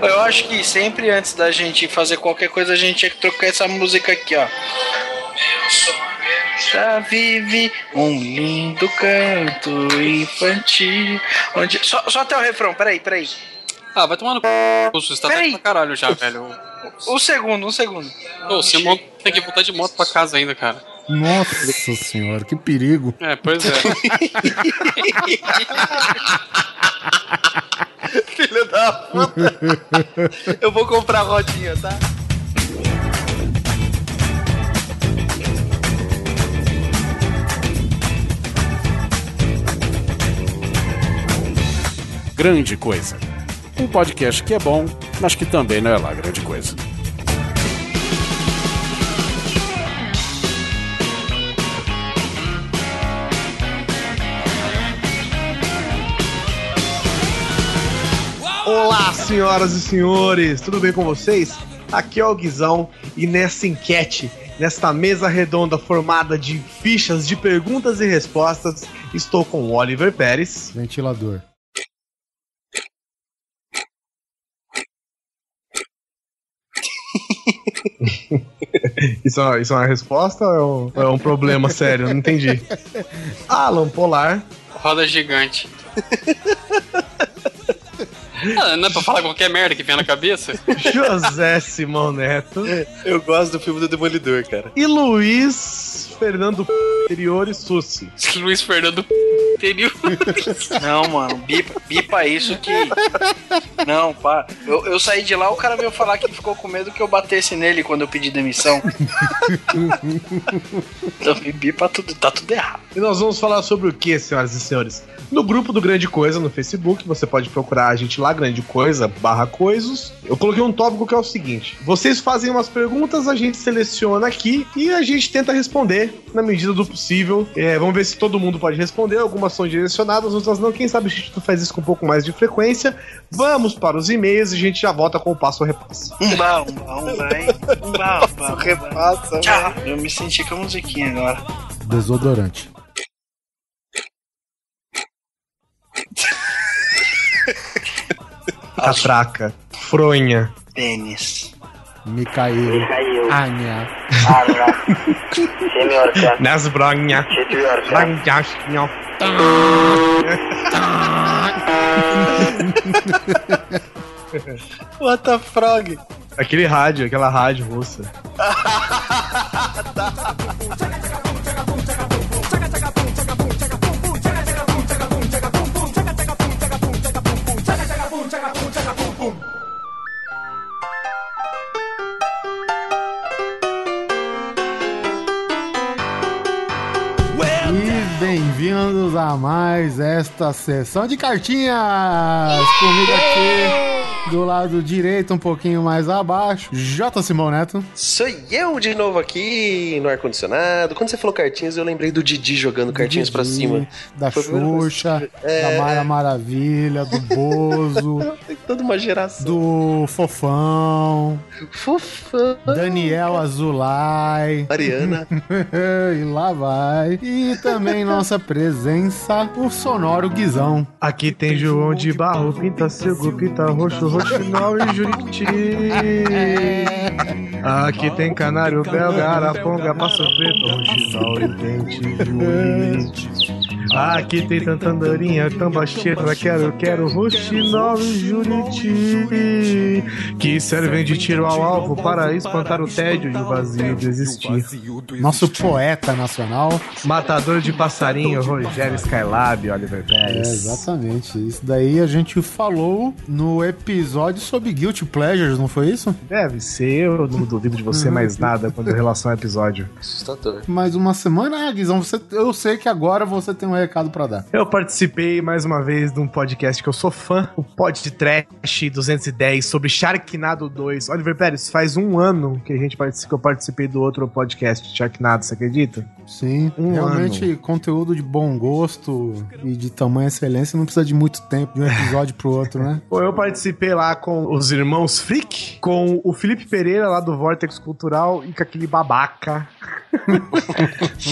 Eu acho que sempre antes da gente fazer qualquer coisa, a gente tinha que trocar essa música aqui, ó. Já vive um lindo canto infantil. Onde... Só até o refrão, peraí. Ah, vai tomar no c. Você tá até pra caralho já, velho. Um segundo. Ô, Simão tem que voltar de moto pra casa ainda, cara. Nossa senhora, que perigo. É, pois é. Filho da puta. Eu vou comprar a rodinha, tá? Grande Coisa. Um podcast que é bom, mas que também não é lá grande coisa. Olá, senhoras e senhores, tudo bem com vocês? Aqui é o Guizão e nessa enquete, nesta mesa redonda formada de fichas de perguntas e respostas, estou com o Oliver Pérez. Ventilador. Isso é uma resposta ou é um problema sério? Não entendi. Alan Polar. Roda gigante. Ah, não é pra falar qualquer merda que vem na cabeça? José Simão Neto. Eu gosto do filme do Demolidor, cara. E Luiz Fernando Periores Sussi. Luiz Fernando Periores. Não, mano, bipa isso que... Não, pá. Eu saí de lá, o cara veio falar que ficou com medo que eu batesse nele quando eu pedi demissão. Então bipa tudo, tá tudo errado. E nós vamos falar sobre o que, senhoras e senhores? No grupo do Grande Coisa, no Facebook, você pode procurar a gente lá, Grande Coisa, /coisos. Eu coloquei um tópico que é o seguinte: vocês fazem umas perguntas, a gente seleciona aqui e a gente tenta responder na medida do possível. Vamos ver se todo mundo pode responder. Algumas são direcionadas, outras não. Quem sabe a gente faz isso com um pouco mais de frequência. Vamos para os e-mails e a gente já volta com o Passo a Repassa. Um repassa. Tchau. Eu me senti com a musiquinha agora. Desodorante. Catraca, fronha, tênis, Mikhail, Anja, Nasbronha, What the frog? Aquela rádio russa. Bem-vindos a mais esta sessão de cartinhas! Comigo aqui, do lado direito, um pouquinho mais abaixo, J. Simão Neto. Sou eu de novo aqui, no ar-condicionado. Quando você falou cartinhas, eu lembrei do Didi jogando cartinhas pra cima. Da Xuxa, da Mara Maravilha, do Bozo. Tem toda uma geração. Do Fofão. Daniel Azulay. Mariana. E lá vai. E também nossa presença, o Sonoro Guizão. Aqui tem João de Barro, Pintacilgo, Pinta Roxo, Ruxinol e Juriti. Aqui tem Canário Belga, Araponga, Passo Preto, Ruxinol e Dente. Aqui tem Tantandorinha, Tambacheira, Quero, Ruxinol e Juriti. Que servem de tiro ao alvo para espantar o tédio e o vazio de existir. Nosso poeta nacional. Matador de passarinhos. Rogério Skylab, Oliver Pérez. Exatamente. Isso daí a gente falou no episódio sobre Guilty Pleasures, não foi isso? Deve ser, eu não duvido de você mais nada quando em relação ao episódio. Assustador. Mais uma semana, Guizão, eu sei que agora você tem um recado pra dar. Eu participei mais uma vez de um podcast que eu sou fã, o Pod de Trash 210, sobre Sharknado 2. Oliver Pérez, faz um ano que eu participei do outro podcast, Sharknado, você acredita? Sim, realmente conteúdo de bom gosto e de tamanha excelência não precisa de muito tempo de um episódio pro outro, né? Bom, eu participei lá com os irmãos Freak, com o Felipe Pereira lá do Vortex Cultural e com aquele babaca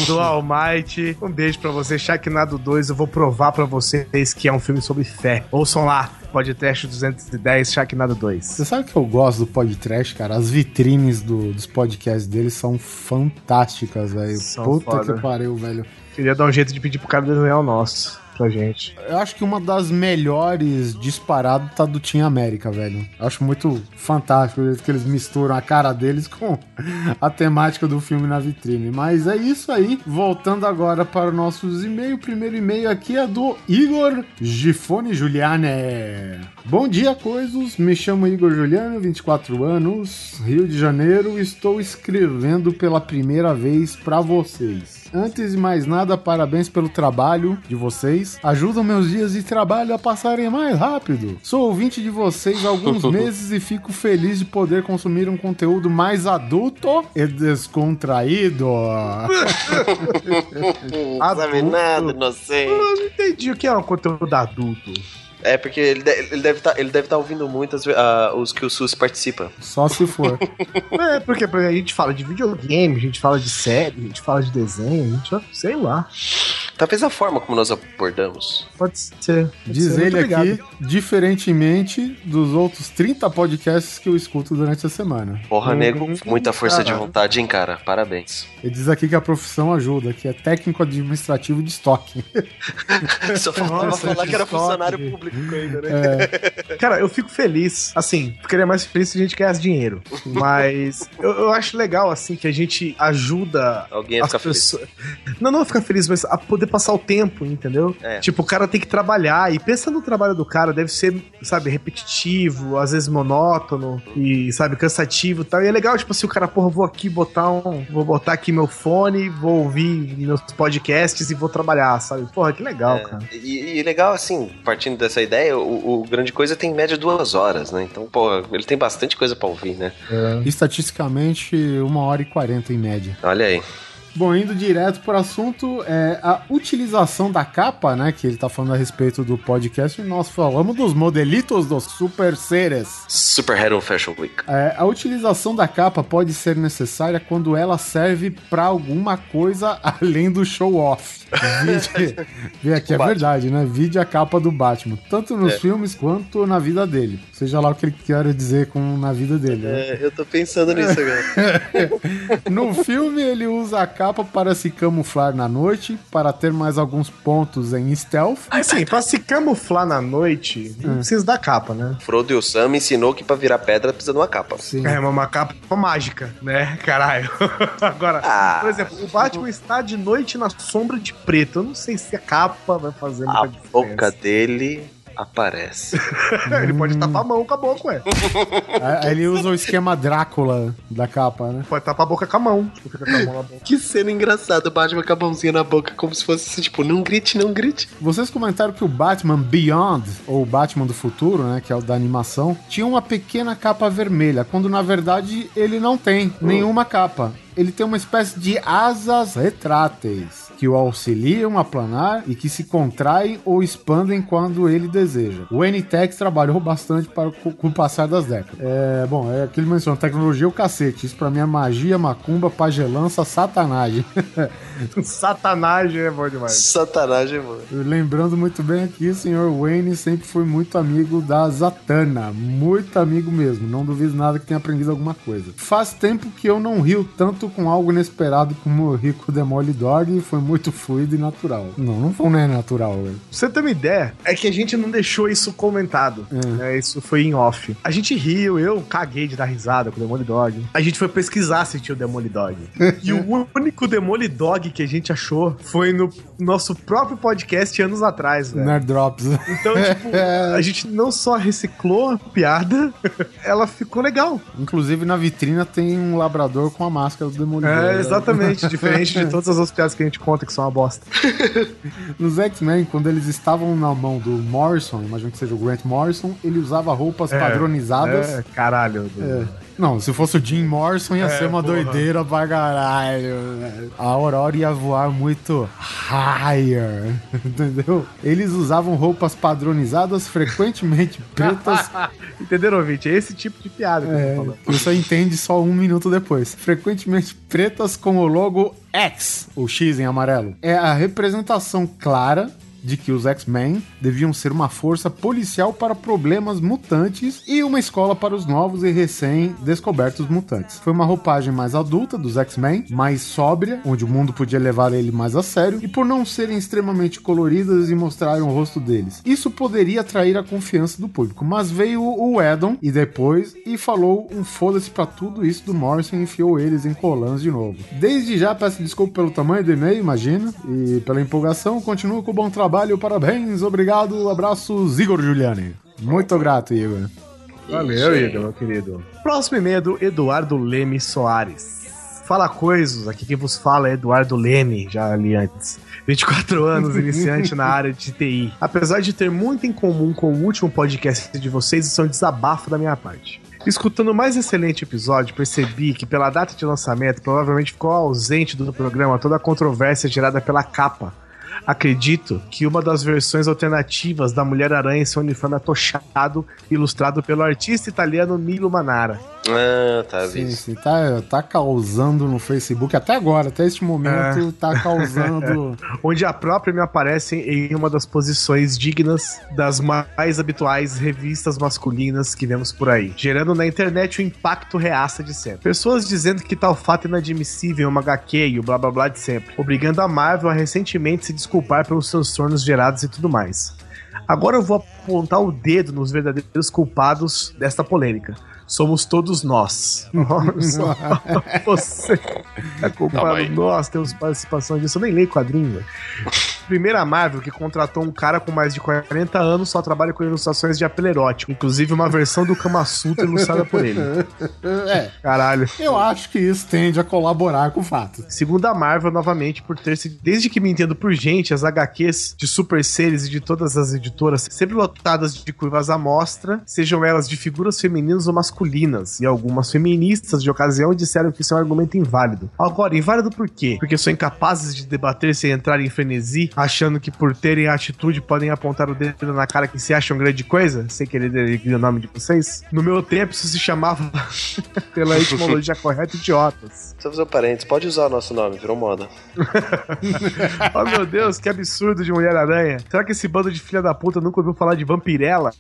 do All Might. Um beijo pra vocês. Sharknado 2, eu vou provar pra vocês que é um filme sobre fé. Ouçam lá, Pod de Trash 210, Sharknado 2. Você sabe que eu gosto do Pod de Trash, cara? As vitrines dos podcasts deles são fantásticas, velho. Puta foda. Que pariu, velho. Queria dar um jeito de pedir pro cara desenhar o nosso pra gente. Eu acho que uma das melhores disparado tá do Team América, velho. Eu acho muito fantástico que eles misturam a cara deles com a temática do filme na vitrine. Mas é isso aí. Voltando agora para os nossos e-mails. O primeiro e-mail aqui é do Igor Giuliani. Bom dia, coisos. Me chamo Igor Giuliani, 24 anos, Rio de Janeiro. Estou escrevendo pela primeira vez pra vocês. Antes de mais nada, parabéns pelo trabalho de vocês. Ajudam meus dias de trabalho a passarem mais rápido. Sou ouvinte de vocês há alguns meses e fico feliz de poder consumir um conteúdo mais adulto e descontraído. Examinado, inocente. Eu não entendi o que é um conteúdo adulto. É, porque ele deve tá ouvindo muitas os que o Sussi participa. Só se for. É, porque a gente fala de videogame, a gente fala de série, a gente fala de desenho, a gente fala, sei lá. Talvez a forma como nós abordamos. Pode ser. Diz ele aqui, diferentemente dos outros 30 podcasts que eu escuto durante a semana. Porra, nego, muita força de vontade, hein, cara? Parabéns. Ele diz aqui que a profissão ajuda, que é técnico administrativo de estoque. Só faltava falar que era funcionário público ainda, né? É. Cara, eu fico feliz, assim, ficaria mais feliz se a gente ganhasse dinheiro. Mas eu acho legal, assim, que a gente ajuda alguém a ficar feliz. Não ficar feliz, mas a poder passar o tempo, entendeu? É. Tipo, o cara tem que trabalhar, e pensa no trabalho do cara, deve ser, sabe, repetitivo, às vezes monótono, e, sabe, cansativo e tal, e é legal, tipo assim, o cara, porra, vou botar aqui meu fone, vou ouvir meus podcasts e vou trabalhar, sabe? Porra, que legal, cara. E legal, assim, partindo dessa ideia, o Grande Coisa tem em média 2 horas, né? Então, porra, ele tem bastante coisa pra ouvir, né? É. Estatisticamente, 1h40 em média. Olha aí. Bom, indo direto para o assunto, a utilização da capa, né, que ele tá falando a respeito do podcast, nós falamos dos modelitos dos super seres. Super Hero Fashion Week. A utilização da capa pode ser necessária quando ela serve para alguma coisa além do show-off. Vê aqui, é verdade, né? Vide a capa do Batman, tanto nos filmes quanto na vida dele. Seja lá o que ele quer dizer com na vida dele. Né? Eu tô pensando nisso agora. No filme, ele usa a capa para se camuflar na noite, para ter mais alguns pontos em stealth. Assim, para se camuflar na noite, não precisa da capa, né? Frodo e o Sam ensinou que para virar pedra precisa de uma capa. Sim. É, uma capa mágica, né? Caralho. Agora, por exemplo, o Batman está de noite na sombra de preto. Eu não sei se a capa vai fazer muita diferença. A boca dele... aparece. Ele pode tapar a mão com a boca, ué. Ele usa o esquema Drácula da capa, né? Pode tapar a boca com a mão. Fica com a mão na boca. Que cena engraçada, o Batman com a mãozinha na boca, como se fosse assim, tipo, não grite, não grite. Vocês comentaram que o Batman Beyond, ou o Batman do Futuro, né, que é o da animação, tinha uma pequena capa vermelha, quando na verdade ele não tem nenhuma capa. Ele tem uma espécie de asas retráteis, que o auxiliam a planar e que se contraem ou expandem quando ele deseja. O N-Tex trabalhou bastante com o passar das décadas. Bom, é aquilo que mencionou, tecnologia é o cacete. Isso pra mim é magia, macumba, pagelança, satanagem. Satanagem é bom demais. Satanagem é bom. Lembrando muito bem aqui, o senhor Wayne sempre foi muito amigo da Zatanna. Muito amigo mesmo. Não duvido nada que tenha aprendido alguma coisa. Faz tempo que eu não rio tanto com algo inesperado como o Rico Demole Dog, foi muito fluido e natural. Não foi, né, natural, velho. Você tem uma ideia? É que a gente não deixou isso comentado. Né? Isso foi em off. A gente riu, eu caguei de dar risada com o Demole Dog. A gente foi pesquisar se tinha o Demole Dog. E o único Demole Dog que a gente achou foi no nosso próprio podcast anos atrás, velho. Nerd Drops. Então, tipo, a gente não só reciclou a piada, ela ficou legal. Inclusive, na vitrina tem um labrador com a máscara do Demolidor. Exatamente. Diferente de todas as outras piadas que a gente conta, que são uma bosta. Nos X-Men, quando eles estavam na mão do Morrison, imagino que seja o Grant Morrison, ele usava roupas padronizadas. Caralho. Não, se fosse o Jim Morrison ia ser uma doideira pra caralho. A Aurora ia voar muito higher, entendeu? Eles usavam roupas padronizadas, frequentemente pretas. Entenderam, ouvinte? É esse tipo de piada que eu tô falando. Você entende só um minuto depois. Frequentemente pretas com o logo X, ou X em amarelo. É a representação clara de que os X-Men deviam ser uma força policial para problemas mutantes e uma escola para os novos e recém-descobertos mutantes. Foi uma roupagem mais adulta dos X-Men, mais sóbria, onde o mundo podia levar ele mais a sério, e por não serem extremamente coloridas e mostrarem o rosto deles. Isso poderia atrair a confiança do público, mas veio o Whedon e depois e falou um foda-se pra tudo isso do Morrison e enfiou eles em colãs de novo. Desde já peço desculpa pelo tamanho do e-mail, imagina, e pela empolgação, continua com o bom trabalho. Parabéns, obrigado, abraços, Igor Giuliani. Muito grato, Igor. Valeu, Igor, meu querido. Próximo e-mail é do Eduardo Leme Soares. Fala coisas, aqui quem vos fala é Eduardo Leme, já ali antes. 24 anos, iniciante na área de TI. Apesar de ter muito em comum com o último podcast de vocês, isso é um desabafo da minha parte. Escutando o mais excelente episódio, percebi que pela data de lançamento, provavelmente ficou ausente do programa toda a controvérsia gerada pela capa. Acredito que uma das versões alternativas da Mulher-Aranha em seu uniforme atochado, ilustrado pelo artista italiano Milo Manara. Ah, tá vendo? Sim, tá causando no Facebook até agora, até este momento, tá causando. Onde a própria me aparece em uma das posições dignas das mais habituais revistas masculinas que vemos por aí, gerando na internet o impacto reaça de sempre. Pessoas dizendo que tal fato é inadmissível, uma HQ e o blá blá blá de sempre, obrigando a Marvel a recentemente se desculpar pelos transtornos gerados e tudo mais. Agora eu vou apontar o dedo nos verdadeiros culpados desta polêmica. Somos todos nós. Você é culpado. Nós temos participação disso. Eu nem leio quadrinho, velho. Primeira Marvel que contratou um cara com mais de 40 anos, só trabalha com ilustrações de apelo erótico. Inclusive uma versão do Kama Sutra ilustrada por ele. Caralho. Eu acho que isso tende a colaborar com o fato. Segunda Marvel, novamente, por ter se... Desde que me entendo por gente, as HQs de super seres e de todas as editoras, sempre lotadas de curvas à mostra, sejam elas de figuras femininas ou masculinas. E algumas feministas de ocasião disseram que isso é um argumento inválido. Agora, inválido por quê? Porque são incapazes de debater sem entrar em frenesi, achando que por terem atitude podem apontar o dedo na cara que se acham grande coisa, sem querer dizer o nome de vocês. No meu tempo isso se chamava, pela etimologia correta, idiotas. Só fazer um parênteses, pode usar o nosso nome, virou moda. Oh meu Deus, que absurdo de Mulher-Aranha. Será que esse bando de filha da puta nunca ouviu falar de Vampirella?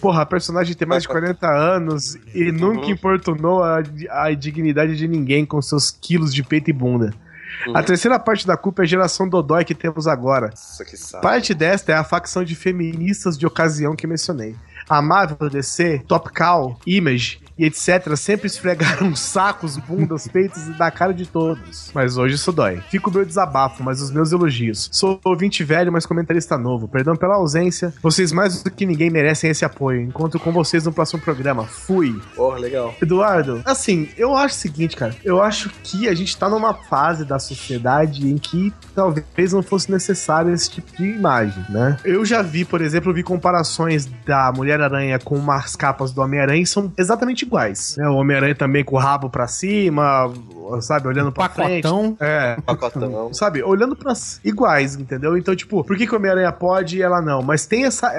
Porra, a personagem tem mais de 40 anos e nunca importunou a dignidade de ninguém com seus quilos de peito e bunda. A terceira parte da culpa é a geração Dodói que temos agora. Nossa, que saco. Parte desta é a facção de feministas de ocasião que mencionei. A Marvel, DC, Top Cow, Image e etc. sempre esfregaram sacos, bundas, peitos e da cara de todos. Mas hoje isso dói. Fica o meu desabafo, mas os meus elogios. Sou ouvinte velho, mas comentarista novo. Perdão pela ausência. Vocês mais do que ninguém merecem esse apoio. Encontro com vocês no próximo programa. Fui. Oh, legal. Eduardo, assim, eu acho o seguinte, cara. Eu acho que a gente tá numa fase da sociedade em que talvez não fosse necessário esse tipo de imagem, né? Eu já vi, por exemplo, comparações da Mulher-Aranha com umas capas do Homem-Aranha e são exatamente iguais, né? O Homem-Aranha também com o rabo pra cima, sabe, olhando pra pacotão. Frente. Pacotão. Sabe, olhando pra iguais, entendeu? Então, tipo, por que que o Homem-Aranha pode e ela não? Mas tem essa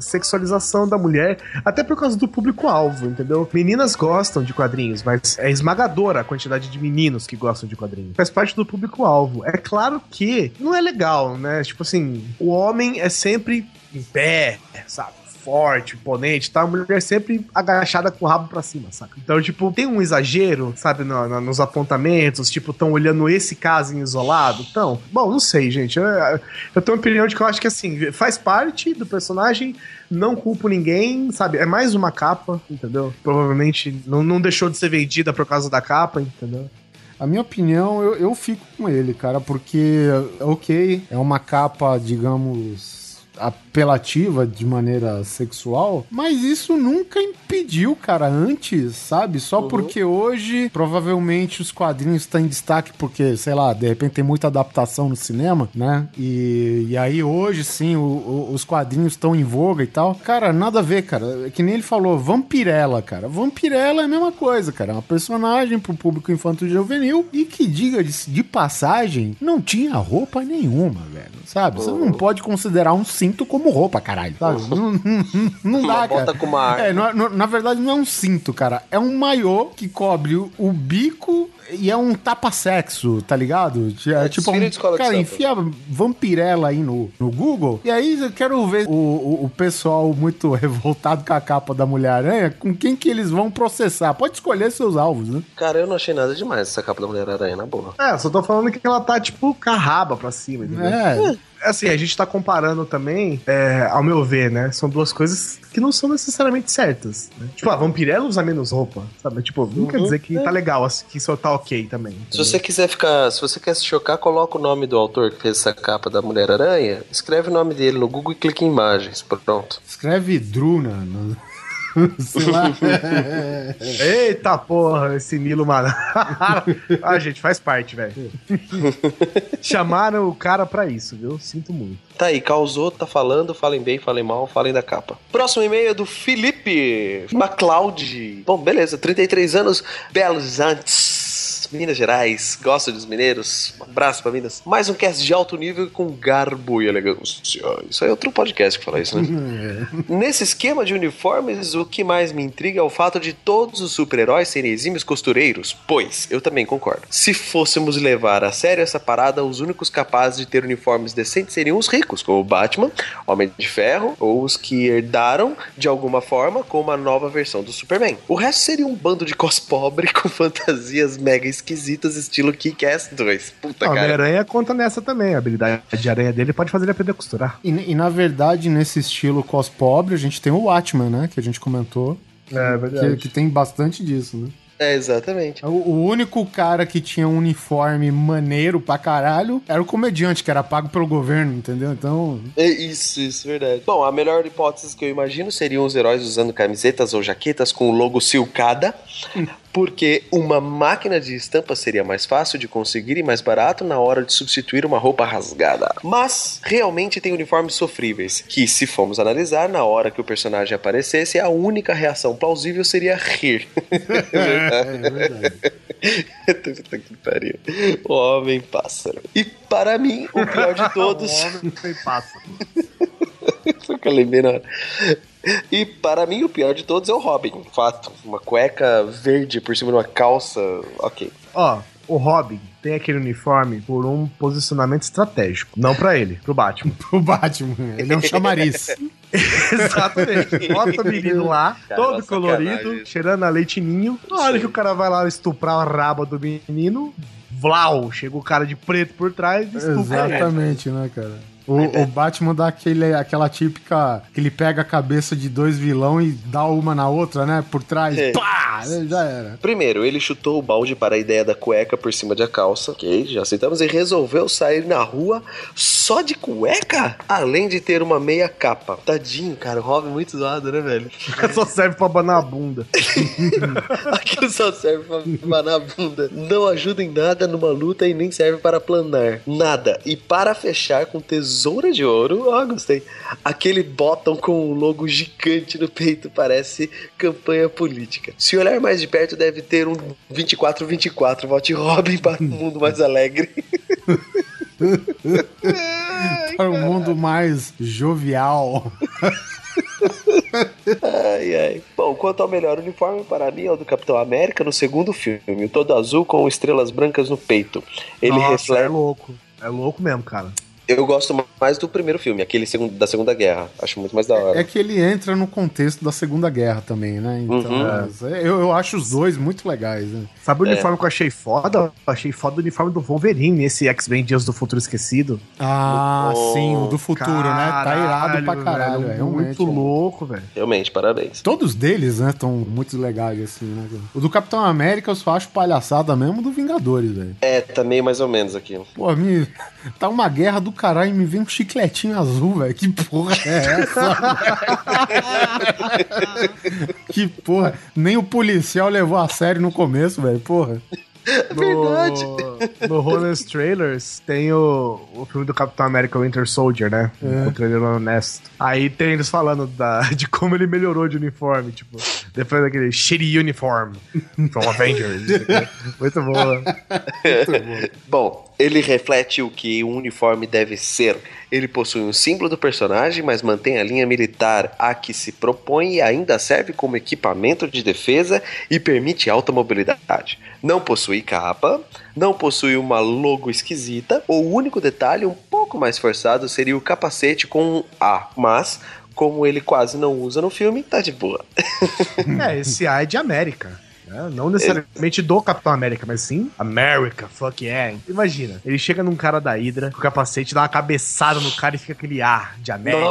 sexualização da mulher, até por causa do público-alvo, entendeu? Meninas gostam de quadrinhos, mas é esmagadora a quantidade de meninos que gostam de quadrinhos. Faz parte do público-alvo. É claro que não é legal, né? Tipo assim, o homem é sempre em pé, sabe? Forte, imponente, tá? A mulher sempre agachada com o rabo pra cima, saca? Então, tipo, tem um exagero, sabe, nos apontamentos, tipo, tão olhando esse caso em isolado, então... Bom, não sei, gente, eu tenho uma opinião de que eu acho que, assim, faz parte do personagem, não culpo ninguém, sabe? É mais uma capa, entendeu? Provavelmente não deixou de ser vendida por causa da capa, entendeu? A minha opinião, eu fico com ele, cara, porque, ok, é uma capa, digamos... apelativa de maneira sexual, mas isso nunca impediu, cara, antes, sabe? Só porque hoje, provavelmente, os quadrinhos estão em destaque porque, sei lá, de repente tem muita adaptação no cinema, né? E aí hoje, sim, os quadrinhos estão em voga e tal. Cara, nada a ver, cara. É que nem ele falou, Vampirella, cara. Vampirella é a mesma coisa, cara. É uma personagem pro público infantil e juvenil e que, diga de passagem, não tinha roupa nenhuma, velho, sabe? Você não pode considerar um cinto como roupa, caralho, sabe? Não dá, cara. Bota com uma arma. É, na verdade, não é um cinto, cara. É um maiô que cobre o bico e é um tapa-sexo, tá ligado? É tipo um... Cara, enfia Vampirella aí no Google, e aí eu quero ver o pessoal muito revoltado com a capa da Mulher-Aranha, com quem que eles vão processar. Pode escolher seus alvos, né? Cara, eu não achei nada demais essa capa da Mulher-Aranha, na boa. É, só tô falando que ela tá, tipo, carraba pra cima, entendeu? É. Assim, a gente tá comparando também, ao meu ver, né? São duas coisas que não são necessariamente certas, né? Tipo, a Vampirella usa menos roupa, sabe? Tipo, não quer dizer que tá legal, assim, que isso tá ok também. Entendeu? Se você quiser ficar... Se você quer se chocar, coloca o nome do autor que fez essa capa da Mulher-Aranha, escreve o nome dele no Google e clica em imagens, pronto. Escreve Druna no... Sei lá. Eita porra, esse Milo Manara. Ah, gente, faz parte, velho. Chamaram o cara pra isso, viu? Sinto muito. Tá aí, causou, tá falando, falem bem, falem mal, falem da capa. Próximo e-mail é do Felipe MacLeod. Bom, beleza, 33 anos, Belos Antes, Minas Gerais. Gosto dos mineiros. Um abraço pra Minas. Mais um cast de alto nível com garbo e elegância. Isso aí é outro podcast que fala isso, né? Nesse esquema de uniformes, o que mais me intriga é o fato de todos os super-heróis serem exímios costureiros, pois eu também concordo. Se fôssemos levar a sério essa parada, os únicos capazes de ter uniformes decentes seriam os ricos, como Batman, Homem de Ferro, ou os que herdaram de alguma forma com uma nova versão do Superman. O resto seria um bando de cospobre com fantasias mega esquisitas, estilo Kick-Ass 2. Puta, cara. A Homem-Aranha conta nessa também. A habilidade de aranha dele pode fazer ele aprender a costurar. E na verdade, nesse estilo cospobre, a gente tem o Batman, né? Que a gente comentou. É verdade. Que tem bastante disso, né? É, exatamente. O único cara que tinha um uniforme maneiro pra caralho era o comediante, que era pago pelo governo, entendeu? Então... Isso, verdade. Bom, a melhor hipótese que eu imagino seriam os heróis usando camisetas ou jaquetas com o logo silcada, porque uma máquina de estampa seria mais fácil de conseguir e mais barato na hora de substituir uma roupa rasgada. Mas, realmente tem uniformes sofríveis, que se formos analisar, na hora que o personagem aparecesse, a única reação plausível seria rir. É verdade. O Homem-Pássaro. E para mim, o pior de todos... O Homem-Pássaro. Foi que eu lembrei na hora. E para mim o pior de todos é o Robin. Fato, uma cueca verde por cima de uma calça, ok. Ó, o Robin tem aquele uniforme por um posicionamento estratégico. Não pra ele, pro Batman. Pro Batman, ele é um chamariz. Exatamente, bota o menino lá, cara, todo colorido, cheirando a leitinho. Na hora que o cara vai lá estuprar a raba do menino, vlau, chega o cara de preto por trás e estupra ele. Exatamente, né, cara? O Batman dá aquela típica que ele pega a cabeça de dois vilão e dá uma na outra, né? Por trás, pá! Já era. Primeiro, ele chutou o balde para a ideia da cueca por cima da calça, ok? Já aceitamos. E resolveu sair na rua só de cueca? Além de ter uma meia capa. Tadinho, cara. O Robin muito zoado, né, velho? Só serve pra banar a bunda. Aquilo só serve pra banar a bunda. Não ajuda em nada numa luta e nem serve para planar. Nada. E para fechar com tesouro de ouro, ó, gostei. Aquele botão com um logo gigante no peito parece campanha política. Se olhar mais de perto, deve ter um 24-24. Vote Robin para um mundo mais alegre. Para um mundo mais jovial. Ai, ai. Bom, quanto ao melhor uniforme, para mim é o do Capitão América no segundo filme. Todo azul com estrelas brancas no peito. Ele reflete... é louco. É louco mesmo, cara. Eu gosto mais do primeiro filme, aquele da Segunda Guerra. Acho muito mais da hora. É que ele entra no contexto da Segunda Guerra também, né? Então, eu acho os dois muito legais, né? Sabe o uniforme que eu achei foda? Eu achei foda o uniforme do Wolverine, esse X-Men Dias do Futuro Esquecido. Ah, sim, o do futuro, né? Tá irado pra caralho, velho. É muito louco, velho. Realmente, parabéns. Todos deles, né, estão muito legais, assim, né? O do Capitão América eu só acho palhaçada mesmo do Vingadores, velho. É, tá meio mais ou menos aquilo. Pô, tá uma guerra do caralho, me vem um chicletinho azul, velho. Que porra é essa? Que porra. Nem o policial levou a sério no começo, velho. Porra. É verdade. No Holland's Trailers tem o filme do Capitão América Winter Soldier, né? É. O trailer honesto. Aí tem eles falando de como ele melhorou de uniforme, tipo, depois daquele shitty uniform from Avengers. Muito bom, né? Muito bom. Bom, ele reflete o que um uniforme deve ser. Ele possui um símbolo do personagem, mas mantém a linha militar a que se propõe e ainda serve como equipamento de defesa e permite alta mobilidade. Não possui capa, não possui uma logo esquisita, ou o único detalhe um pouco mais forçado seria o capacete com um A, mas como ele quase não usa no filme, tá de boa. É, esse A é de América. Não necessariamente do Capitão América, mas sim America, fuck yeah. Imagina, ele chega num cara da Hydra com o capacete, dá uma cabeçada no cara e fica aquele ar de América.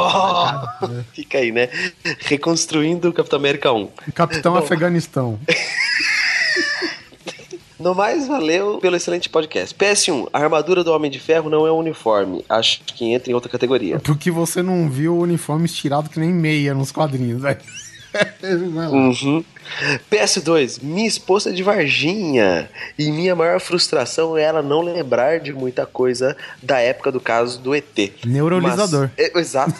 Cara. Fica aí, né? Reconstruindo o Capitão América 1. Capitão Bom. Afeganistão. No mais, valeu pelo excelente podcast. PS1, a armadura do Homem de Ferro não é um uniforme. Acho que entra em outra categoria. É porque você não viu o uniforme estirado que nem meia nos quadrinhos, velho. Uhum. PS2, minha esposa é de Varginha e minha maior frustração é ela não lembrar de muita coisa da época do caso do ET. Neuralizador. Mas, exato.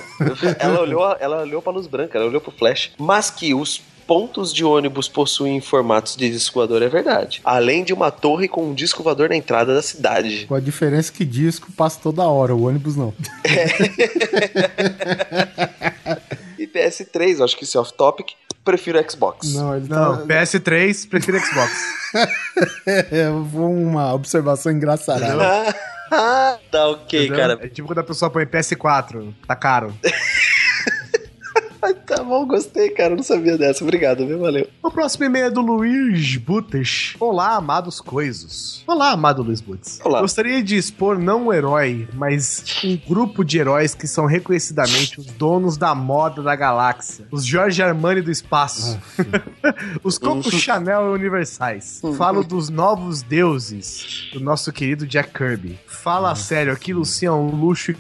Ela olhou pra luz branca, ela olhou pro flash. Mas que os pontos de ônibus possuem formatos de disco voador é verdade. Além de uma torre com um disco voador na entrada da cidade. Com a diferença que disco passa toda hora, o ônibus não. E PS3, acho que isso é off-topic, prefiro Xbox. Não, PS3, prefiro Xbox. Uma observação engraçada. Né? Tá ok, entendeu? Cara. É tipo quando a pessoa põe PS4, tá caro. Tá bom, gostei, cara, não sabia dessa. Obrigado, viu? Valeu. O próximo e-mail é do Luiz Butes. Olá, amados coisos. Olá, amado Luiz Butes. Olá. Gostaria de expor não um herói, mas um grupo de heróis que são reconhecidamente os donos da moda da galáxia. Os Giorgio Armani do espaço. Os Coco Chanel universais. Falo dos novos deuses do nosso querido Jack Kirby. Fala sério, aquilo sim é um luxo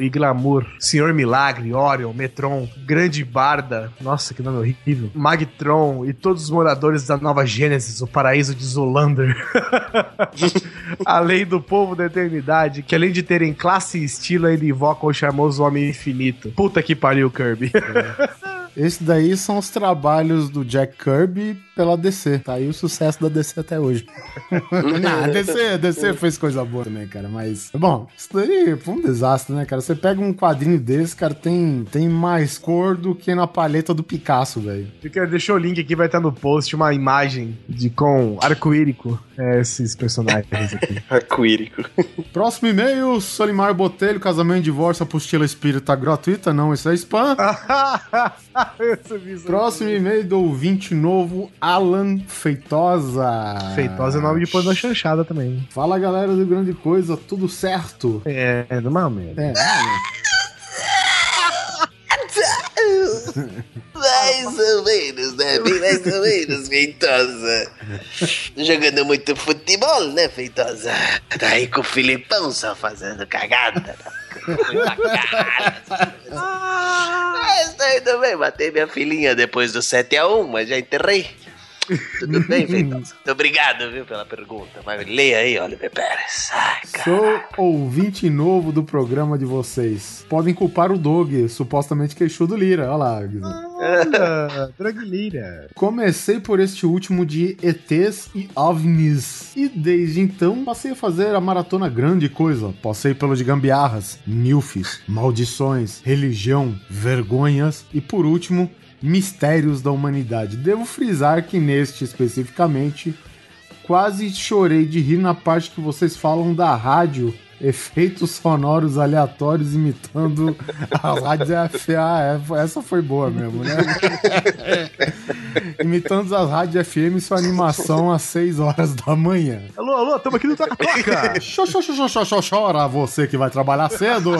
e glamour. Senhor Milagre, Orion, Metron, Grande Barda, nossa, que nome horrível, Magtron e todos os moradores da Nova Gênesis, o paraíso de Zolander. Além do povo da eternidade, que além de terem classe e estilo, ele invoca o charmoso Homem Infinito. Puta que pariu, Kirby. Esse daí são os trabalhos do Jack Kirby pela DC. Tá aí o sucesso da DC até hoje. Não, a DC fez coisa boa também, cara. Mas, bom, isso daí foi um desastre, né, cara? Você pega um quadrinho desse, cara, tem mais cor do que na paleta do Picasso, velho. Deixa o link aqui, vai estar no post uma imagem com arco-írico. Esses personagens aqui. Arco-írico. Próximo e-mail, Solimar Botelho, casamento, divórcio, apostila espírita gratuita. Não, isso é spam. Próximo e-mail do ouvinte novo, Alan Feitosa. Feitosa é nome de pôr da chanchada também. Fala, galera do Grande Coisa, tudo certo? É do mal mesmo. Mais ou menos, né? Bem mais ou menos, Feitosa. Jogando muito futebol, né, Feitosa? Tá aí com o Filipão só fazendo cagada. Muita cagada. Mas tá indo bem, matei minha filhinha depois do 7-1, mas já enterrei. Tudo bem, Feitosa? Muito obrigado, viu, pela pergunta. Mas leia aí, Oliver Pérez. Sou ouvinte novo do programa de vocês. Podem culpar o Dog, supostamente queixudo Lira. Olha lá, Dog Lira. Comecei por este último de ETs e OVNIs. E desde então, passei a fazer a maratona Grande Coisa. Passei pelo de gambiarras, nilfes, maldições, religião, vergonhas e, por último, Mistérios da Humanidade. Devo frisar que neste especificamente quase chorei de rir na parte que vocês falam da rádio, efeitos sonoros aleatórios imitando a rádio FM. Essa foi boa mesmo, né? Imitando as rádios FM e sua animação às 6 horas da manhã. Alô, estamos aqui no Toca-Toca. Chora você que vai trabalhar cedo.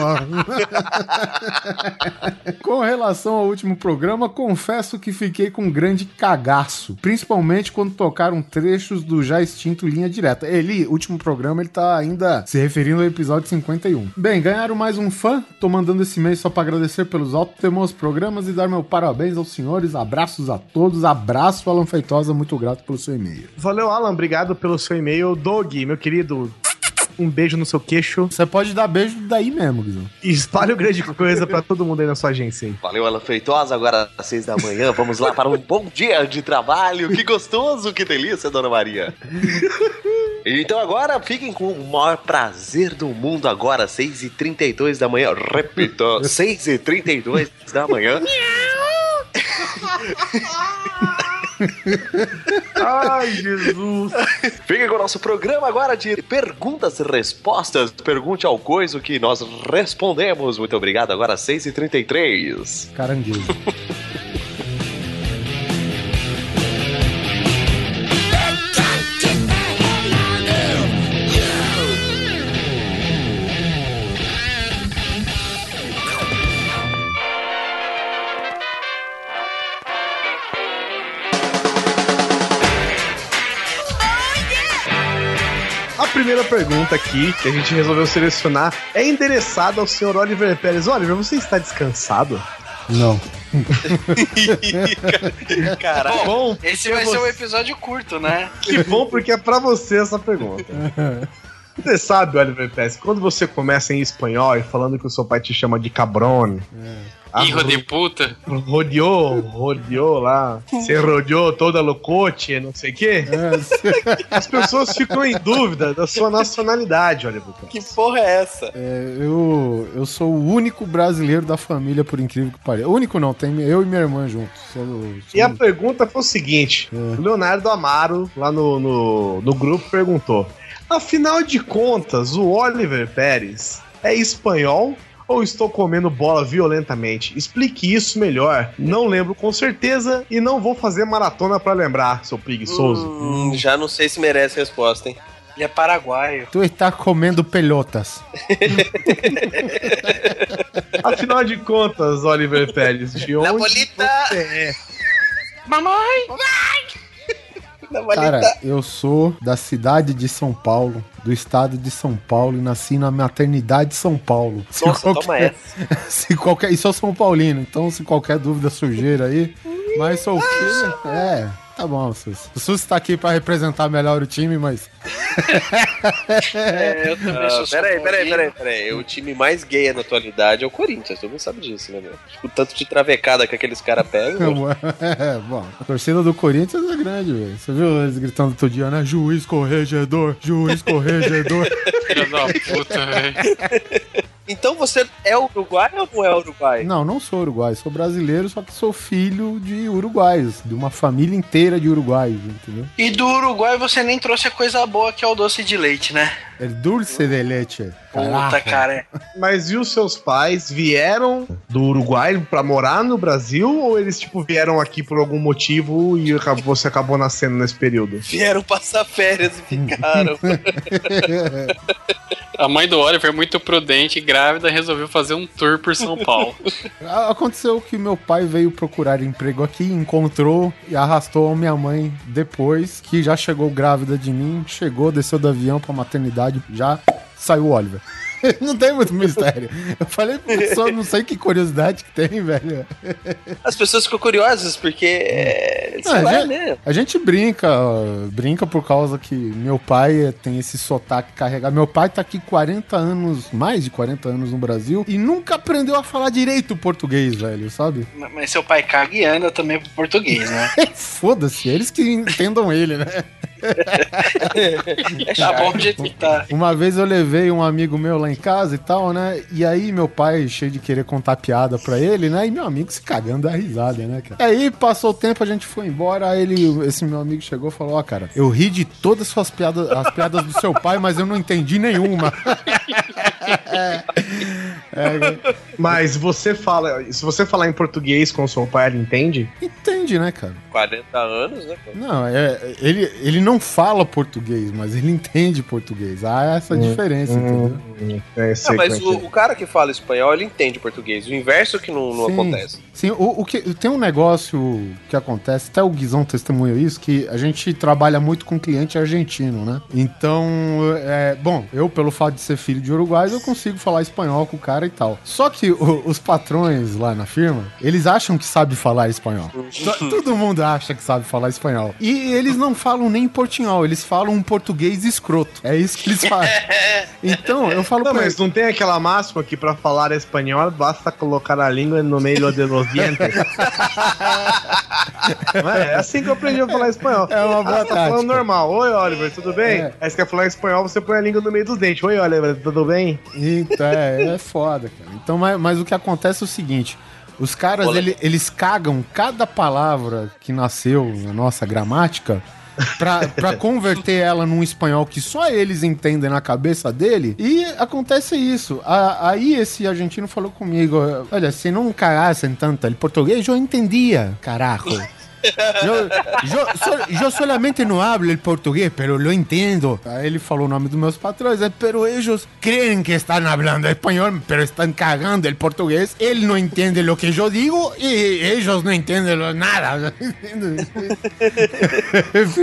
Com relação ao último programa, confesso que fiquei com um grande cagaço, principalmente quando tocaram trechos do já extinto Linha Direta. Último programa, ele tá ainda se referindo ao episódio 51. Bem, ganharam mais um fã. Tô mandando esse e-mail só pra agradecer pelos ótimos programas e dar meu parabéns aos senhores. Abraços a todos. Abraço, Alan Feitosa. Muito grato pelo seu e-mail. Valeu, Alan. Obrigado pelo seu e-mail. Dog, meu querido... Um beijo no seu queixo. Você pode dar beijo daí mesmo, Guizão. E espalha o Grande Coisa pra todo mundo aí na sua agência aí. Valeu, Alan Feitosa. Agora às 6 da manhã, vamos lá para um bom dia de trabalho. Que gostoso, que delícia, Dona Maria. Então agora, fiquem com o maior prazer do mundo agora, 6h32 da manhã. Repito, 6h32 da manhã. Ai, Jesus. Fica com o nosso programa agora de perguntas e respostas. Pergunte ao Coisa que nós respondemos. Muito obrigado, agora 6h33. Caranguejo. Primeira pergunta aqui que a gente resolveu selecionar é endereçada ao senhor Oliver Pérez. Oliver, você está descansado? Não. Caraca, bom, esse vai ser um episódio curto, né? Que bom, porque é pra você essa pergunta. Você sabe, Oliver Pérez, quando você começa em espanhol e falando que o seu pai te chama de cabrón... Hijo de puta. Rodeou lá. Você rodeou toda locote, não sei o quê. As pessoas ficam em dúvida da sua nacionalidade, olha. Que porra é essa? É, eu sou o único brasileiro da família, por incrível que pareça. Único não, tem eu e minha irmã juntos. E a pergunta foi o seguinte. O Leonardo Amaro, lá no grupo, perguntou. Afinal de contas, o Oliver Pérez é espanhol... ou estou comendo bola violentamente? Explique isso melhor. Não lembro com certeza e não vou fazer maratona pra lembrar, seu preguiçoso. Já não sei se merece resposta, hein? Ele é paraguaio. Tu está comendo pelotas. Afinal de contas, Oliver Pérez, de onde Napolita. Você é? Mamãe! Mamãe! Cara, eu sou da cidade de São Paulo. Do estado de São Paulo e nasci na maternidade de São Paulo. Nossa, toma essa. E sou São Paulino, então se qualquer dúvida surgir aí, mas sou o quê? É, tá bom, Sus. O Sus tá aqui pra representar melhor o time, mas... eu também sou peraí. O time mais gay na atualidade é o Corinthians, todo mundo sabe disso, né, meu? O tanto de travecada que aqueles caras pegam. É, bom, a torcida do Corinthians é grande, velho. Você viu eles gritando todo dia, né? Juiz corregedor, juiz corregedor. Filha da puta, velho. Então você é uruguaio ou não é uruguaio? Não, não sou uruguaio, sou brasileiro, só que sou filho de uruguaios, de uma família inteira de uruguaios, entendeu? E do Uruguai você nem trouxe a coisa boa que é o doce de leite, né? É dulce de leite. Puta, cara. Mas e os seus pais vieram do Uruguai pra morar no Brasil ou eles, tipo, vieram aqui por algum motivo e você acabou nascendo nesse período? Vieram passar férias e ficaram. A mãe do Oliver, muito prudente, grávida, resolveu fazer um tour por São Paulo. Aconteceu que meu pai veio procurar emprego aqui, encontrou e arrastou a minha mãe depois, que já chegou grávida de mim, chegou, desceu do avião pra maternidade, já saiu o Oliver. Não tem muito mistério. Eu falei pra pessoa, não sei que curiosidade que tem, velho. As pessoas ficam curiosas porque... A gente brinca por causa que meu pai tem esse sotaque carregado. Meu pai tá aqui 40 anos, mais de 40 anos no Brasil e nunca aprendeu a falar direito português, velho, sabe? Mas seu pai caga e anda também pro português, né? Foda-se, eles que entendam ele, né? Tá bom do jeito que tá. Uma vez eu levei um amigo meu lá em casa e tal, né? E aí meu pai, cheio de querer contar piada pra ele, né? E meu amigo se cagando da risada, né, cara? Aí passou o tempo, a gente foi embora, aí esse meu amigo chegou e falou, ó, cara, eu ri de todas as suas piadas do seu pai, mas eu não entendi nenhuma. É, mas você fala, se você falar em português com o seu pai, ele entende? Entende, né, cara? 40 anos, né, cara? Não, ele não fala português, mas ele entende português. Há essa diferença, entendeu? Não, mas o cara que fala espanhol, ele entende português. O inverso que não sim, acontece. Sim, o que, tem um negócio que acontece, até o Guizão testemunhou isso, que a gente trabalha muito com cliente argentino, né? Então, bom, eu, pelo fato de ser filho de uruguaio, eu consigo falar espanhol com o cara e tal. Só que os patrões lá na firma, eles acham que sabe falar espanhol. Todo mundo acha que sabe falar espanhol. E eles não falam nem portinhol, eles falam um português escroto. É isso que eles fazem. Então, eu falo pra eles... Mas não tem aquela máxima que pra falar espanhol basta colocar a língua no meio de los dientes? É assim que eu aprendi a falar espanhol. É uma boa tática. Tá falando normal. Oi, Oliver, tudo bem? Aí você quer falar espanhol, você põe a língua no meio dos dentes. Oi, Oliver, tudo bem? Então, é foda, cara. Então, mas o que acontece é o seguinte... Os caras, eles cagam cada palavra que nasceu na nossa gramática pra converter ela num espanhol que só eles entendem na cabeça dele. E acontece isso. Aí esse argentino falou comigo, olha, se não cagassem tanto em português, eu entendia, carajo. Eu solamente não hablo português, pero lo entendo. Aí ele falou o nome dos meus patrões, pero ellos creen que están hablando espanhol, pero están cagando el portugués. Ele não entende lo que eu digo e ellos não entendem nada.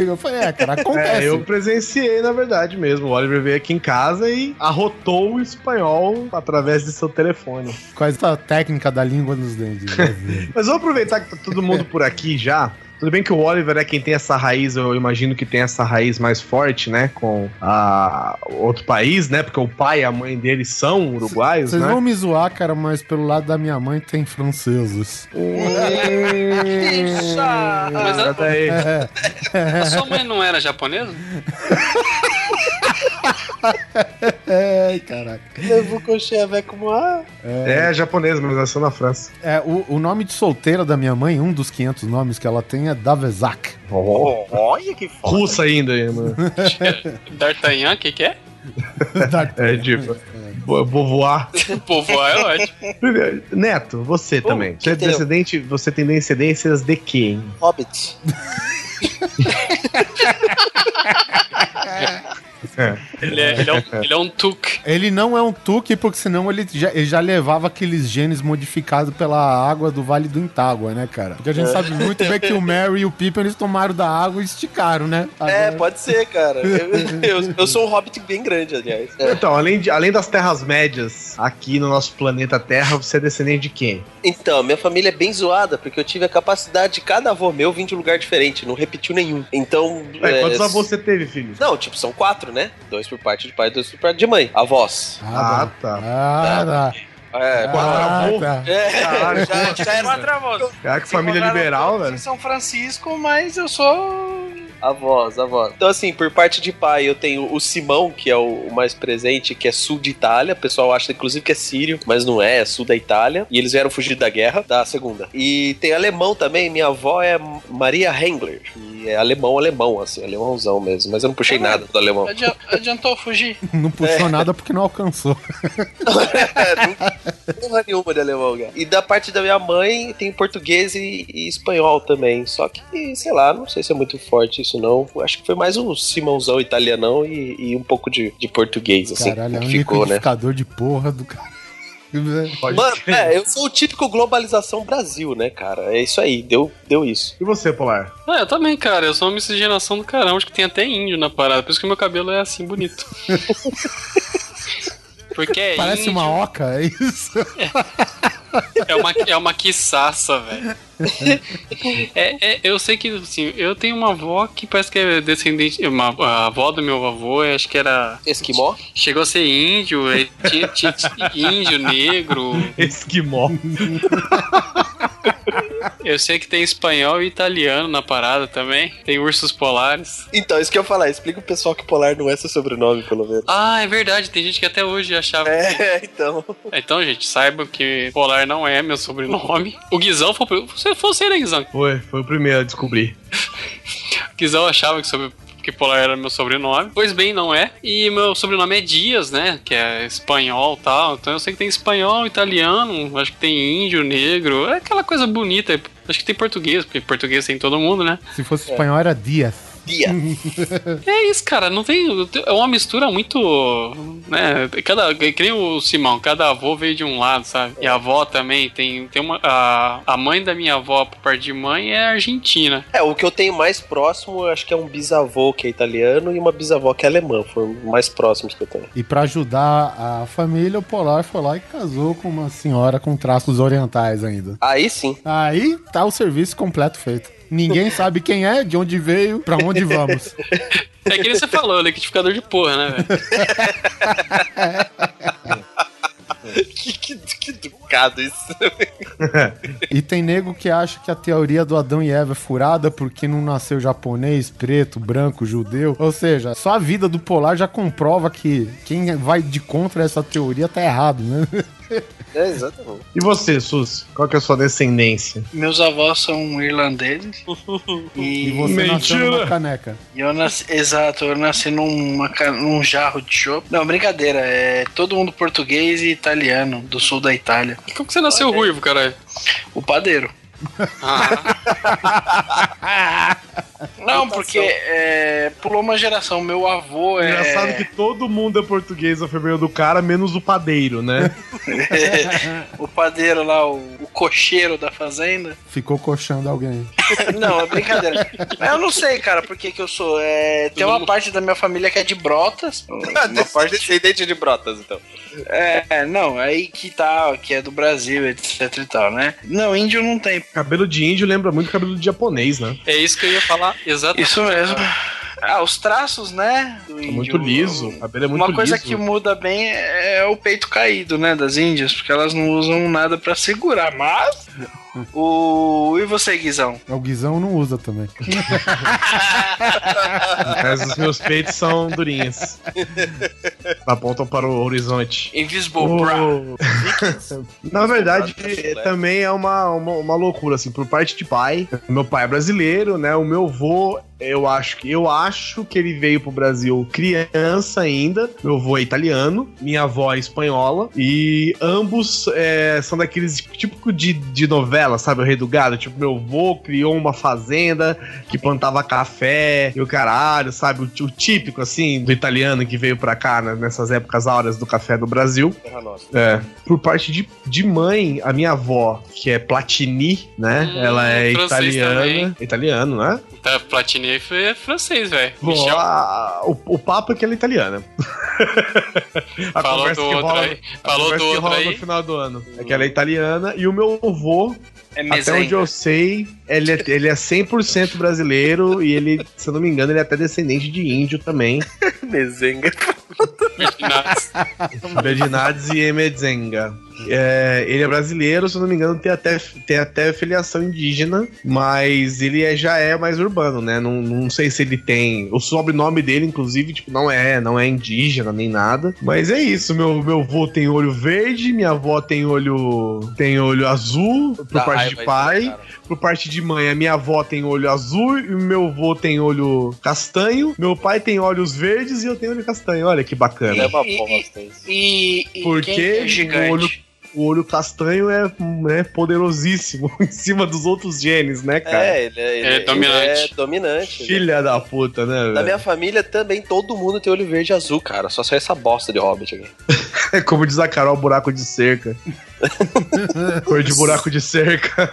Eu falei, cara, acontece. Eu presenciei, na verdade, mesmo. O Oliver veio aqui em casa e arrotou o espanhol através de seu telefone. Quase a técnica da língua nos dentes. Mas vamos aproveitar que tá todo mundo por aqui já. Tudo bem que o Oliver é quem tem essa raiz, eu imagino que tem essa raiz mais forte, né, com outro país, né, porque o pai e a mãe dele são uruguaios, né? Vocês vão me zoar, cara, mas pelo lado da minha mãe tem franceses. Mas a sua mãe não era japonesa? Caraca. Eu vou coxear velho como a... É japonesa, mas nasceu na França. O nome de solteira da minha mãe, um dos 500 nomes que ela tem é Davezak. Olha que foda. Russa ainda, mano. D'Artagnan, o que é? É tipo... Povoar. Povoar é ótimo. Neto, você também. Você tem descendências de quem? Hobbit. Ele é um tuque. Ele não é um tuque, porque senão ele já levava aqueles genes modificados pela água do Vale do Intágua, né, cara? Porque a gente sabe muito bem que o Merry e o Pippin, eles tomaram da água e esticaram, né? Agora... pode ser, cara. Eu sou um hobbit bem grande, aliás. Então, além das terras-médias aqui no nosso planeta Terra, você é descendente de quem? Então, minha família é bem zoada, porque eu tive a capacidade de cada avô meu vir de um lugar diferente, não repetiu nenhum. Então... quantos avôs você teve, filho? Não, tipo, são 4, né? 2 por parte de pai, 2 por parte de mãe. Avós. Tá. Quatro avô. Já era quatro avós. Cara, que família liberal, velho. São Francisco, mas eu sou... Avós. Então, assim, por parte de pai, eu tenho o Simão, que é o mais presente, que é sul de Itália. O pessoal acha, inclusive, que é sírio, mas não é sul da Itália. E eles vieram fugir da guerra, da Segunda. E tem alemão também. Minha avó é Maria Hengler, que é alemão, assim, alemãozão mesmo. Mas eu não puxei nada do alemão. Adiantou fugir? Não puxou nada porque não alcançou. Não é nenhuma de alemão, cara. E da parte da minha mãe, tem português e espanhol também. Só que, sei lá, não sei se é muito forte isso. Não, acho que foi mais um Simãozão italianão e um pouco de português, assim. Caralho, é um liquidificador de porra do cara. Mano, eu sou o típico globalização Brasil, né, cara? É isso aí, deu isso. E você, Polar? Eu também, cara. Eu sou uma miscigenação do caramba. Acho que tem até índio na parada, por isso que meu cabelo é assim, bonito. Porque é parece índio. Uma oca, é isso? É uma quiçaça, velho. Eu sei que, assim, eu tenho uma avó que parece que é descendente... A avó do meu avô, acho que era... Esquimó? Chegou a ser índio, tinha índio, negro... Esquimó. Eu sei que tem espanhol e italiano na parada também. Tem ursos polares. Então, isso que eu ia falar. Explica o pessoal que polar não é seu sobrenome, pelo menos. Ah, é verdade. Tem gente que até hoje achava que... então... Então, gente, saibam que polar não é meu sobrenome. O Guizão foi o primeiro. Você, né, Guizão? Foi o primeiro a descobrir. O Guizão achava que sobre porque Polar era meu sobrenome. Pois bem, não é. E meu sobrenome é Dias, né? Que é espanhol e tal. Então eu sei que tem espanhol, italiano, acho que tem índio, negro. É aquela coisa bonita. Acho que tem português, porque português tem todo mundo, né? Se fosse espanhol era Dias. É isso, cara, não tem. É uma mistura muito, né? Cada, que nem o Simão, cada avô veio de um lado, sabe? E a avó também tem uma. A mãe da minha avó, por parte de mãe, é argentina. É, o que eu tenho mais próximo, eu acho que é um bisavô que é italiano e uma bisavó que é alemã. Foram mais próximos que eu tenho. E pra ajudar a família, o Polar foi lá e casou com uma senhora com traços orientais ainda. Aí sim. Aí tá o serviço completo feito. Ninguém sabe quem é, de onde veio, pra onde vamos. É que você falou, liquidificador de porra, né, velho? Que educado isso. E tem nego que acha que a teoria do Adão e Eva é furada porque não nasceu japonês, preto, branco, judeu. Ou seja, só a vida do Polar já comprova que quem vai de contra essa teoria tá errado, né? É, exatamente. E você, Sussi? Qual que é a sua descendência? Meus avós são irlandeses. E você nasceu numa caneca. E eu nasci, exato, eu nasci num jarro de chopp. Não, brincadeira, é todo mundo português e italiano, do sul da Itália. E como que você nasceu ruivo, caralho? O padeiro. Ah. Não, porque pulou uma geração. Meu avô é. Engraçado que todo mundo é português, a família do cara, menos o padeiro, né? O padeiro lá, o cocheiro da fazenda. Ficou coxando alguém. Não, é brincadeira. Eu não sei, cara, por que eu sou. Tem uma parte da minha família que é de Brotas. Uma parte descendente de Brotas, então. É, não, aí que tal, que é do Brasil, etc e tal, né? Não, índio não tem. Cabelo de índio lembra muito cabelo de japonês, né? É isso que eu ia falar, exatamente. Isso mesmo. Ah, os traços, né? Do índio. É muito liso, o cabelo é muito liso. Uma coisa que muda bem é o peito caído, né, das índias, porque elas não usam nada pra segurar, mas... E você, Guizão? O Guizão não usa também. Mas os meus peitos são durinhos. Apontam para o horizonte. Invisible Brown. Na verdade, também é uma loucura, assim, por parte de pai. Meu pai é brasileiro, né? O meu avô, eu acho que ele veio pro Brasil criança ainda. Meu avô é italiano, minha avó é espanhola. E ambos são daqueles típicos de novela. Sabe, o Rei do Gado? Tipo, meu avô criou uma fazenda que plantava café e o caralho, sabe? O típico, assim, do italiano que veio pra cá, né, nessas épocas áureas do café do Brasil. Por parte de mãe, a minha avó, que é Platini, né? Ela é italiana. Também. Italiano, né? Então, Platini é francês, velho. O papo é que ela é italiana. Falou do outro aí. Falou do outro aí. No final do ano. É que ela é italiana e o meu avô... Até onde eu sei, ele é 100% brasileiro e ele, se eu não me engano, ele é até descendente de índio também. Mezenga. Bedinades e Mezenga. Ele é brasileiro, se eu não me engano, tem até filiação indígena, mas ele já é mais urbano, né? Não sei se ele tem... O sobrenome dele, inclusive, tipo, não é indígena nem nada. Mas é isso, meu avô tem olho verde, minha avó tem olho azul, por parte de pai. Por parte de mãe, a minha avó tem olho azul e o meu avô tem olho castanho, meu pai tem olhos verdes e eu tenho olho castanho. Olha que bacana. Porque o olho castanho é, né, poderosíssimo em cima dos outros genes, né, cara? Ele é dominante. Filha da puta, né, velho? Na minha família também todo mundo tem olho verde e azul, cara. Só sai essa bosta de hobbit aqui. É como diz a Carol, buraco de cerca. Cor de buraco de cerca.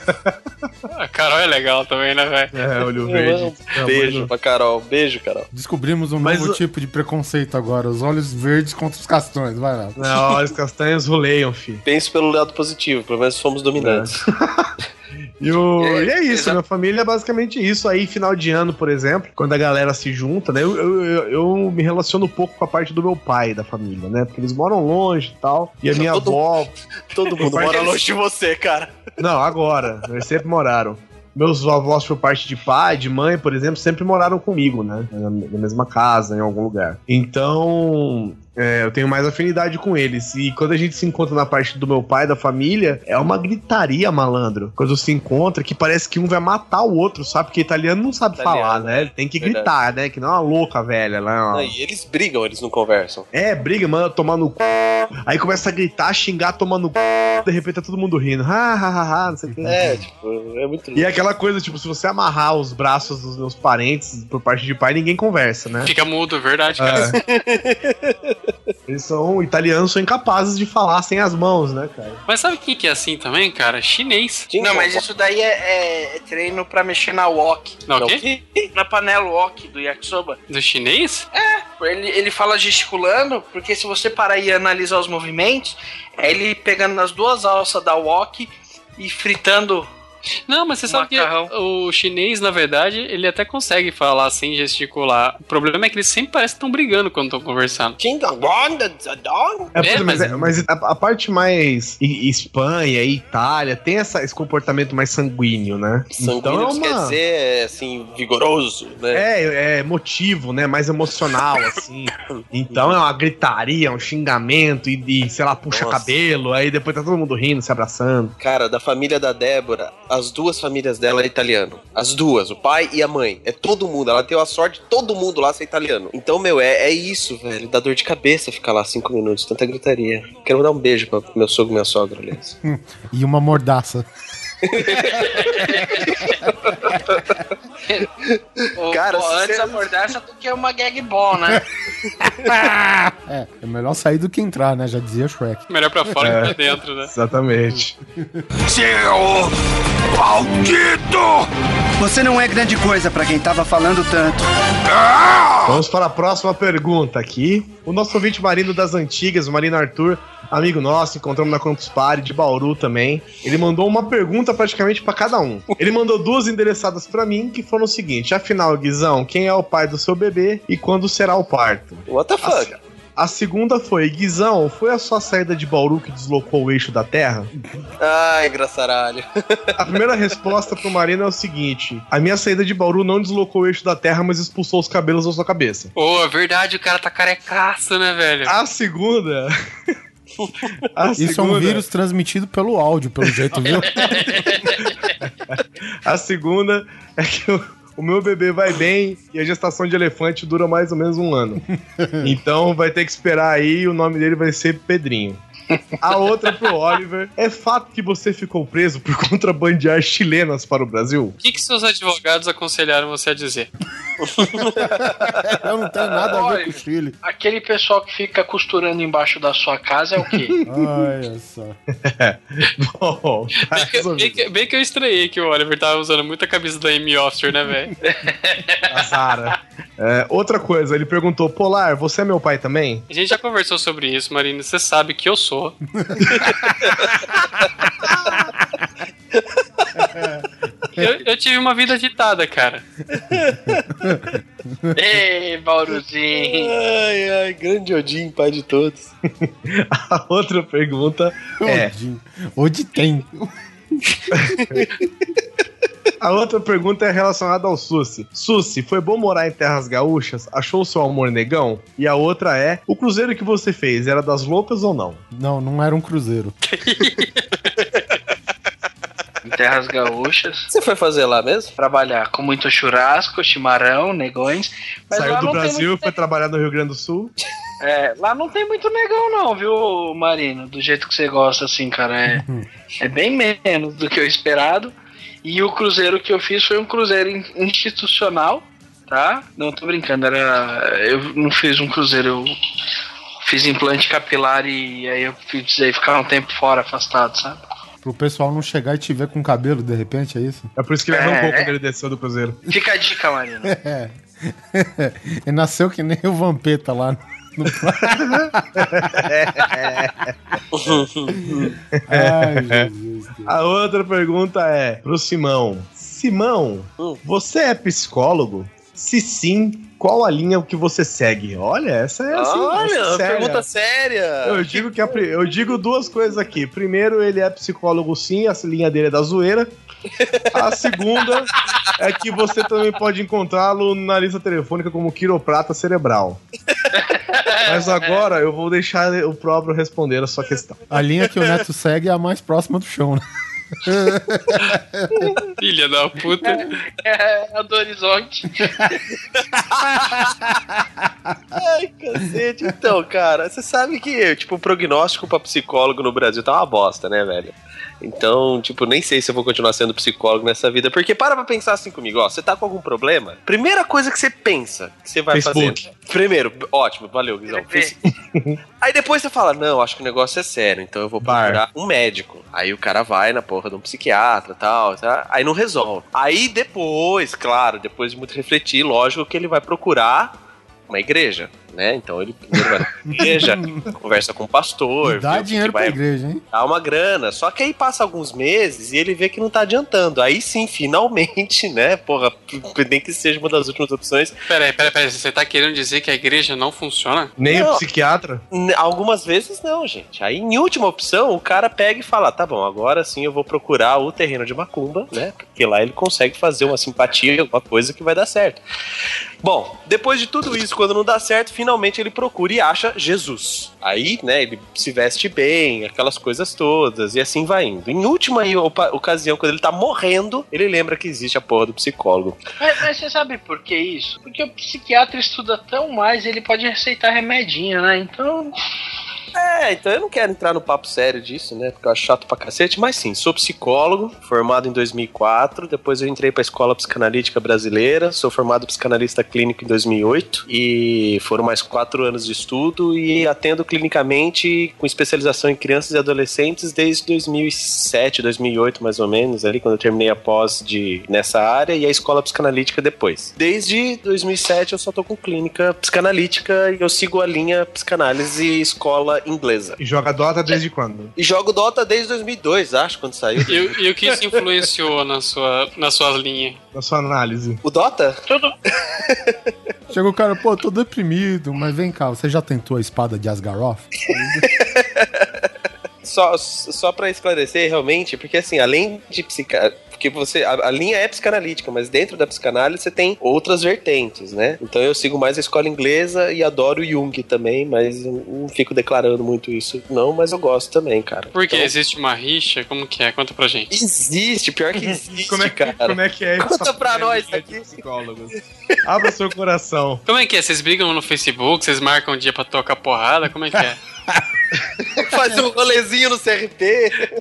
A Carol é legal também, né, velho? Olho verde. Beijo pra Carol. Beijo, Carol. Descobrimos novo tipo de preconceito agora. Os olhos verdes contra os castanhos. Vai lá. Não, os castanhos roleiam, filho. Penso pelo lado positivo. Pelo menos somos dominantes. E é isso, minha família é basicamente isso. Aí, final de ano, por exemplo, quando a galera se junta, né? Eu me relaciono um pouco com a parte do meu pai da família, né? Porque eles moram longe e tal. E a minha avó. Todo mundo mora longe de você, cara. Não, agora. Eles sempre moraram. Meus avós, por parte de pai, de mãe, por exemplo, sempre moraram comigo, né? Na mesma casa, em algum lugar. Então... Eu tenho mais afinidade com eles. E quando a gente se encontra na parte do meu pai, da família, é uma gritaria, malandro. Quando se encontra, que parece que um vai matar o outro, sabe? Porque italiano não sabe falar, né? Ele tem que gritar, né? Que não é uma louca velha lá. Não, e eles brigam, eles não conversam. É, briga, mano, tomar no c... Aí começa a gritar, xingar, tomar no c... De repente tá todo mundo rindo. Ha, ha, ha, ha, não sei o que. É, tipo, é muito louco. E aquela coisa, tipo, se você amarrar os braços dos meus parentes por parte de pai, ninguém conversa, né? Fica mudo, verdade, cara. É. Eles são italianos, são incapazes de falar sem as mãos, né, cara? Mas sabe quem que é assim também, cara? Chinês. Não, mas isso daí é treino pra mexer na wok. Na o quê? Na panela wok do yakisoba. Do chinês? É, ele fala gesticulando, porque se você parar e analisar os movimentos, é ele pegando nas duas alças da wok e fritando... Não, mas você sabe que o chinês, na verdade, ele até consegue falar sem gesticular. O problema é que eles sempre parecem que estão brigando quando estão conversando. Mas a parte mais Espanha e Itália tem esse comportamento mais sanguíneo, né? Sanguíneo então, quer dizer, assim, vigoroso, né? É emotivo, né? Mais emocional, assim. Então é uma gritaria, um xingamento e sei lá, puxa cabelo, aí depois tá todo mundo rindo, se abraçando. Cara, da família da Débora... As duas famílias dela é italiano. As duas, o pai e a mãe. É todo mundo. Ela tem a sorte, todo mundo lá ser italiano. Então, meu, é isso, velho. Dá dor de cabeça ficar lá 5 minutos. Tanta gritaria. Quero dar um beijo pra meu sogro e minha sogra, aliás. E uma mordaça. Cara, antes a mordaça do que uma gag ball, né? É melhor sair do que entrar, né? Já dizia Shrek. Melhor pra fora que pra dentro, né? Exatamente. Seu maldito! Você não é grande coisa pra quem tava falando tanto. Vamos para a próxima pergunta aqui. O nosso ouvinte marino das antigas, o Marino Arthur, amigo nosso, encontramos na Campus Party de Bauru também. Ele mandou uma pergunta praticamente pra cada um. Ele mandou duas endereçadas pra mim, que foram o seguinte: afinal, Guizão, quem é o pai do seu bebê e quando será o parto? What the fuck? A segunda foi: Guizão, foi a sua saída de Bauru que deslocou o eixo da Terra? Ai, graçaralho. A primeira resposta pro Marino é o seguinte: a minha saída de Bauru não deslocou o eixo da Terra, mas expulsou os cabelos da sua cabeça. Oh, é verdade, o cara tá carecaço, né, velho? A segunda... Isso é um vírus transmitido pelo áudio, pelo jeito, viu? A segunda é que o meu bebê vai bem e a gestação de elefante dura mais ou menos 1 ano. Então vai ter que esperar aí e o nome dele vai ser Pedrinho. A outra pro Oliver: é fato que você ficou preso por contrabandear chilenas para o Brasil? O que seus advogados aconselharam você a dizer? Eu não tenho nada a ver com o Chile. Aquele pessoal que fica costurando embaixo da sua casa é o quê? Olha só. Bom, bem que eu estranhei que o Oliver tava usando muita camisa da Amy Officer, né, velho? A Sara. Outra coisa, ele perguntou: Polar, você é meu pai também? A gente já conversou sobre isso, Marina. Você sabe que eu sou. Eu tive uma vida agitada, cara. Ei, Bauruzinho. Ai, ai, grande Odin, pai de todos. A outra pergunta é... Odin tem. A outra pergunta é relacionada ao Sussi. Sussi, foi bom morar em terras gaúchas? Achou o seu amor negão? E a outra é: o cruzeiro que você fez era das loucas ou não? Não, não era um cruzeiro. Em terras gaúchas. Você foi fazer lá mesmo? Trabalhar com muito churrasco, chimarrão, negões. Mas saiu do Brasil e foi trabalhar no Rio Grande do Sul. É, lá não tem muito negão não, viu, Marino? Do jeito que você gosta, assim, cara. É bem menos do que eu esperado. E o cruzeiro que eu fiz foi um cruzeiro institucional, tá? Não, tô brincando, eu não fiz um cruzeiro, eu fiz implante capilar e aí eu precisei ficar um tempo fora, afastado, sabe? Pro pessoal não chegar e te ver com cabelo, de repente, é isso? É por isso que ele arrancou quando ele desceu do cruzeiro. Fica a dica, Marina. Ele nasceu que nem o Vampeta lá, né? Ai, Jesus. A outra pergunta é pro Simão: Simão, você é psicólogo? Se sim, qual a linha que você segue? Olha, essa é assim. Olha, essa séria. Pergunta séria. Eu digo duas coisas aqui. Primeiro, ele é psicólogo sim, a linha dele é da zoeira. A segunda é que você também pode encontrá-lo na lista telefônica como quiroprata cerebral. Mas agora eu vou deixar o próprio responder a sua questão. A linha que o Neto segue é a mais próxima do chão, né? Filha da puta. É a do horizonte. Ai, cacete. Então, cara, você sabe que tipo, o prognóstico pra psicólogo no Brasil tá uma bosta, né, velho? Então, tipo, nem sei se eu vou continuar sendo psicólogo nessa vida. Porque para pra pensar assim comigo, ó, você tá com algum problema? Primeira coisa que você pensa que você vai fazer. Primeiro, ótimo, valeu, Guizão. Aí depois você fala, não, acho que o negócio é sério, então eu vou procurar um médico. Aí o cara vai na porra de um psiquiatra e tal, tá? Aí não resolve. Aí depois, claro, depois de muito refletir, lógico que ele vai procurar uma igreja, né? Então ele primeiro vai na igreja, conversa com o pastor, dá dinheiro pra igreja, hein? Dá uma grana. Só que aí passa alguns meses e ele vê que não tá adiantando. Aí sim, finalmente, né? Porra, nem que seja uma das últimas opções. Peraí, você tá querendo dizer que a igreja não funciona? Nem o psiquiatra? Algumas vezes não, gente. Aí, em última opção, o cara pega e fala, tá bom, agora sim eu vou procurar o terreno de macumba, né? Porque lá ele consegue fazer uma simpatia, alguma coisa que vai dar certo. Bom, depois de tudo isso, quando não dá certo, finalmente ele procura e acha Jesus. Aí, né, ele se veste bem, aquelas coisas todas, e assim vai indo. Em última ocasião, quando ele tá morrendo, ele lembra que existe a porra do psicólogo. Mas você sabe por que isso? Porque o psiquiatra estuda tão mais, ele pode receitar remedinho, né? Então... então eu não quero entrar no papo sério disso, né, porque eu acho chato pra cacete, mas sim, sou psicólogo, formado em 2004, depois eu entrei pra Escola Psicanalítica Brasileira, sou formado psicanalista clínico em 2008, e foram mais 4 anos de estudo, e atendo clinicamente com especialização em crianças e adolescentes desde 2007, 2008 mais ou menos, ali quando eu terminei a pós nessa área, e a Escola Psicanalítica depois. Desde 2007 eu só tô com clínica psicanalítica, e eu sigo a linha psicanálise e escola inglesa. E joga Dota desde quando? E jogo Dota desde 2002, acho, quando saiu. E o que isso influenciou na sua linha? Na sua análise? O Dota? Tudo. Chegou o cara, pô, tô deprimido, mas vem cá, você já tentou a espada de Asgaroth? Só pra esclarecer, realmente, porque assim, além de porque a linha é psicanalítica, mas dentro da psicanálise você tem outras vertentes, né? Então eu sigo mais a escola inglesa e adoro Jung também, mas eu não fico declarando muito isso, não, mas eu gosto também, cara. Porque então, existe uma rixa? Como que é? Conta pra gente. Existe, pior que existe, cara. Como é que é? Conta pra nós aqui. Psicólogos. Abra seu coração. Como é que é? Vocês brigam no Facebook? Vocês marcam um dia pra tocar porrada? Como é que é? Faz um rolezinho no CRT.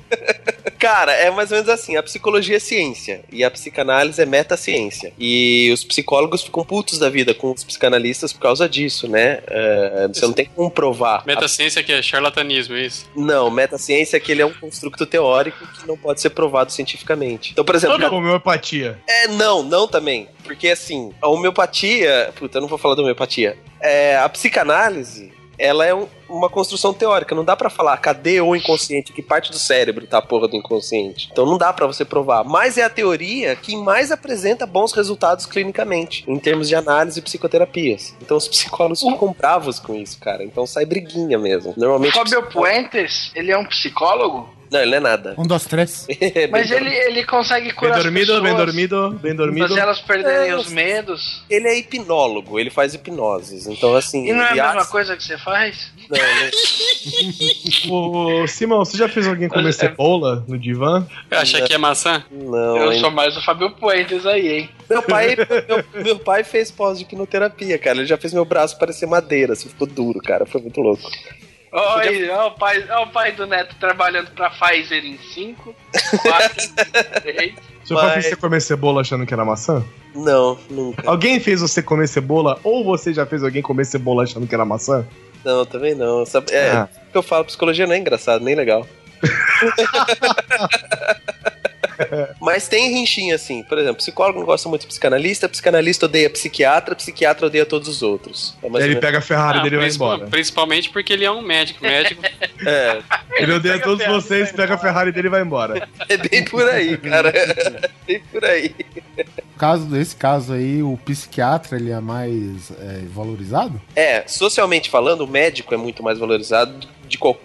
Cara, é mais ou menos assim, a psicologia é ciência e a psicanálise é metaciência. E os psicólogos ficam putos da vida com os psicanalistas por causa disso, né? Você não tem como provar. Metaciência que é charlatanismo, é isso? Não, metaciência é que ele é um construto teórico que não pode ser provado cientificamente. Então, por exemplo... Toda homeopatia. Não também. Porque assim, a homeopatia... Puta, eu não vou falar da homeopatia. A psicanálise, ela é uma construção teórica, não dá pra falar cadê o inconsciente, que parte do cérebro tá a porra do inconsciente, então não dá pra você provar, mas é a teoria que mais apresenta bons resultados clinicamente em termos de análise e psicoterapias, então os psicólogos ficam bravos com isso, cara, então sai briguinha mesmo. Normalmente Fábio Puentes, ele é um psicólogo? Não, ele não é nada. 1, 2, 3. Mas ele consegue curar as pessoas. Bem dormido. Fazer elas perderem os medos. Ele é hipnólogo, ele faz hipnoses. Então, assim. E não é a mesma coisa que você faz? Não, Ô, Simão, você já fez alguém comer cebola no divã? Eu achei que é maçã? Não. Eu sou mais o Fábio Puentes aí, hein? Meu pai fez pós de hipnoterapia, cara. Ele já fez meu braço parecer madeira, assim, ficou duro, cara. Foi muito louco. Olha o pai do Neto trabalhando pra Pfizer em 5, 4, 3. Seu pai fez você comer cebola achando que era maçã? Não, nunca. Alguém fez você comer cebola? Ou você já fez alguém comer cebola achando que era maçã? Não, também não. O que eu falo, psicologia não é engraçado, nem legal. Mas tem rinchinha assim, por exemplo, psicólogo não gosta muito de psicanalista, psicanalista odeia psiquiatra, psiquiatra odeia todos os outros. Ele pega a Ferrari dele e vai embora. Principalmente porque ele é um médico. Ele odeia todos vocês, pega a Ferrari dele e vai embora. É bem por aí, cara. Bem por aí. Nesse caso aí, o psiquiatra ele é mais valorizado? Socialmente falando, o médico é muito mais valorizado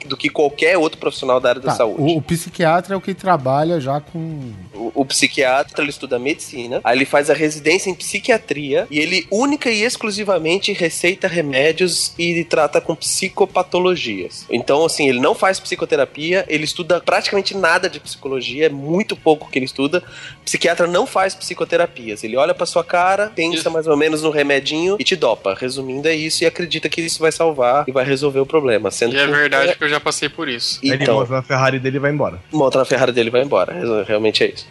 do que qualquer outro profissional da área da saúde. O psiquiatra é o que trabalha já com... O psiquiatra, ele estuda medicina, aí ele faz a residência em psiquiatria e ele única e exclusivamente receita remédios e trata com psicopatologias. Então, assim, ele não faz psicoterapia, ele estuda praticamente nada de psicologia, é muito pouco que ele estuda. Psiquiatra não faz psicoterapias, ele olha pra sua cara, pensa mais ou menos no remedinho e te dopa. Resumindo, é isso, e acredita que isso vai salvar e vai resolver o problema. Sendo que é verdade que eu já passei por isso. Então, ele monta na Ferrari dele e vai embora. Monta na Ferrari dele e vai embora, realmente é isso.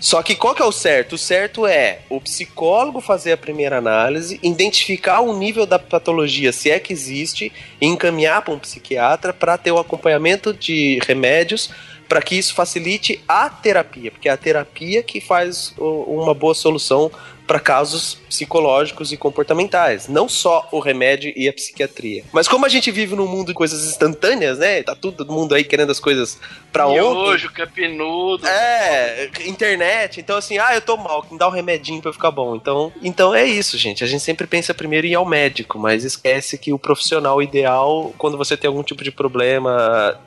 Só que qual que é o certo? O certo é o psicólogo fazer a primeira análise, identificar o nível da patologia, se é que existe, e encaminhar para um psiquiatra para ter o acompanhamento de remédios para que isso facilite a terapia, porque é a terapia que faz uma boa solução para casos psicológicos e comportamentais, não só o remédio e a psiquiatria. Mas como a gente vive num mundo de coisas instantâneas, né? Tá todo mundo aí querendo as coisas pra ontem. Miojo, capinudo. É, internet. Então assim, eu tô mal, me dá um remedinho pra eu ficar bom. Então é isso, gente. A gente sempre pensa primeiro em ir ao médico, mas esquece que o profissional ideal, quando você tem algum tipo de problema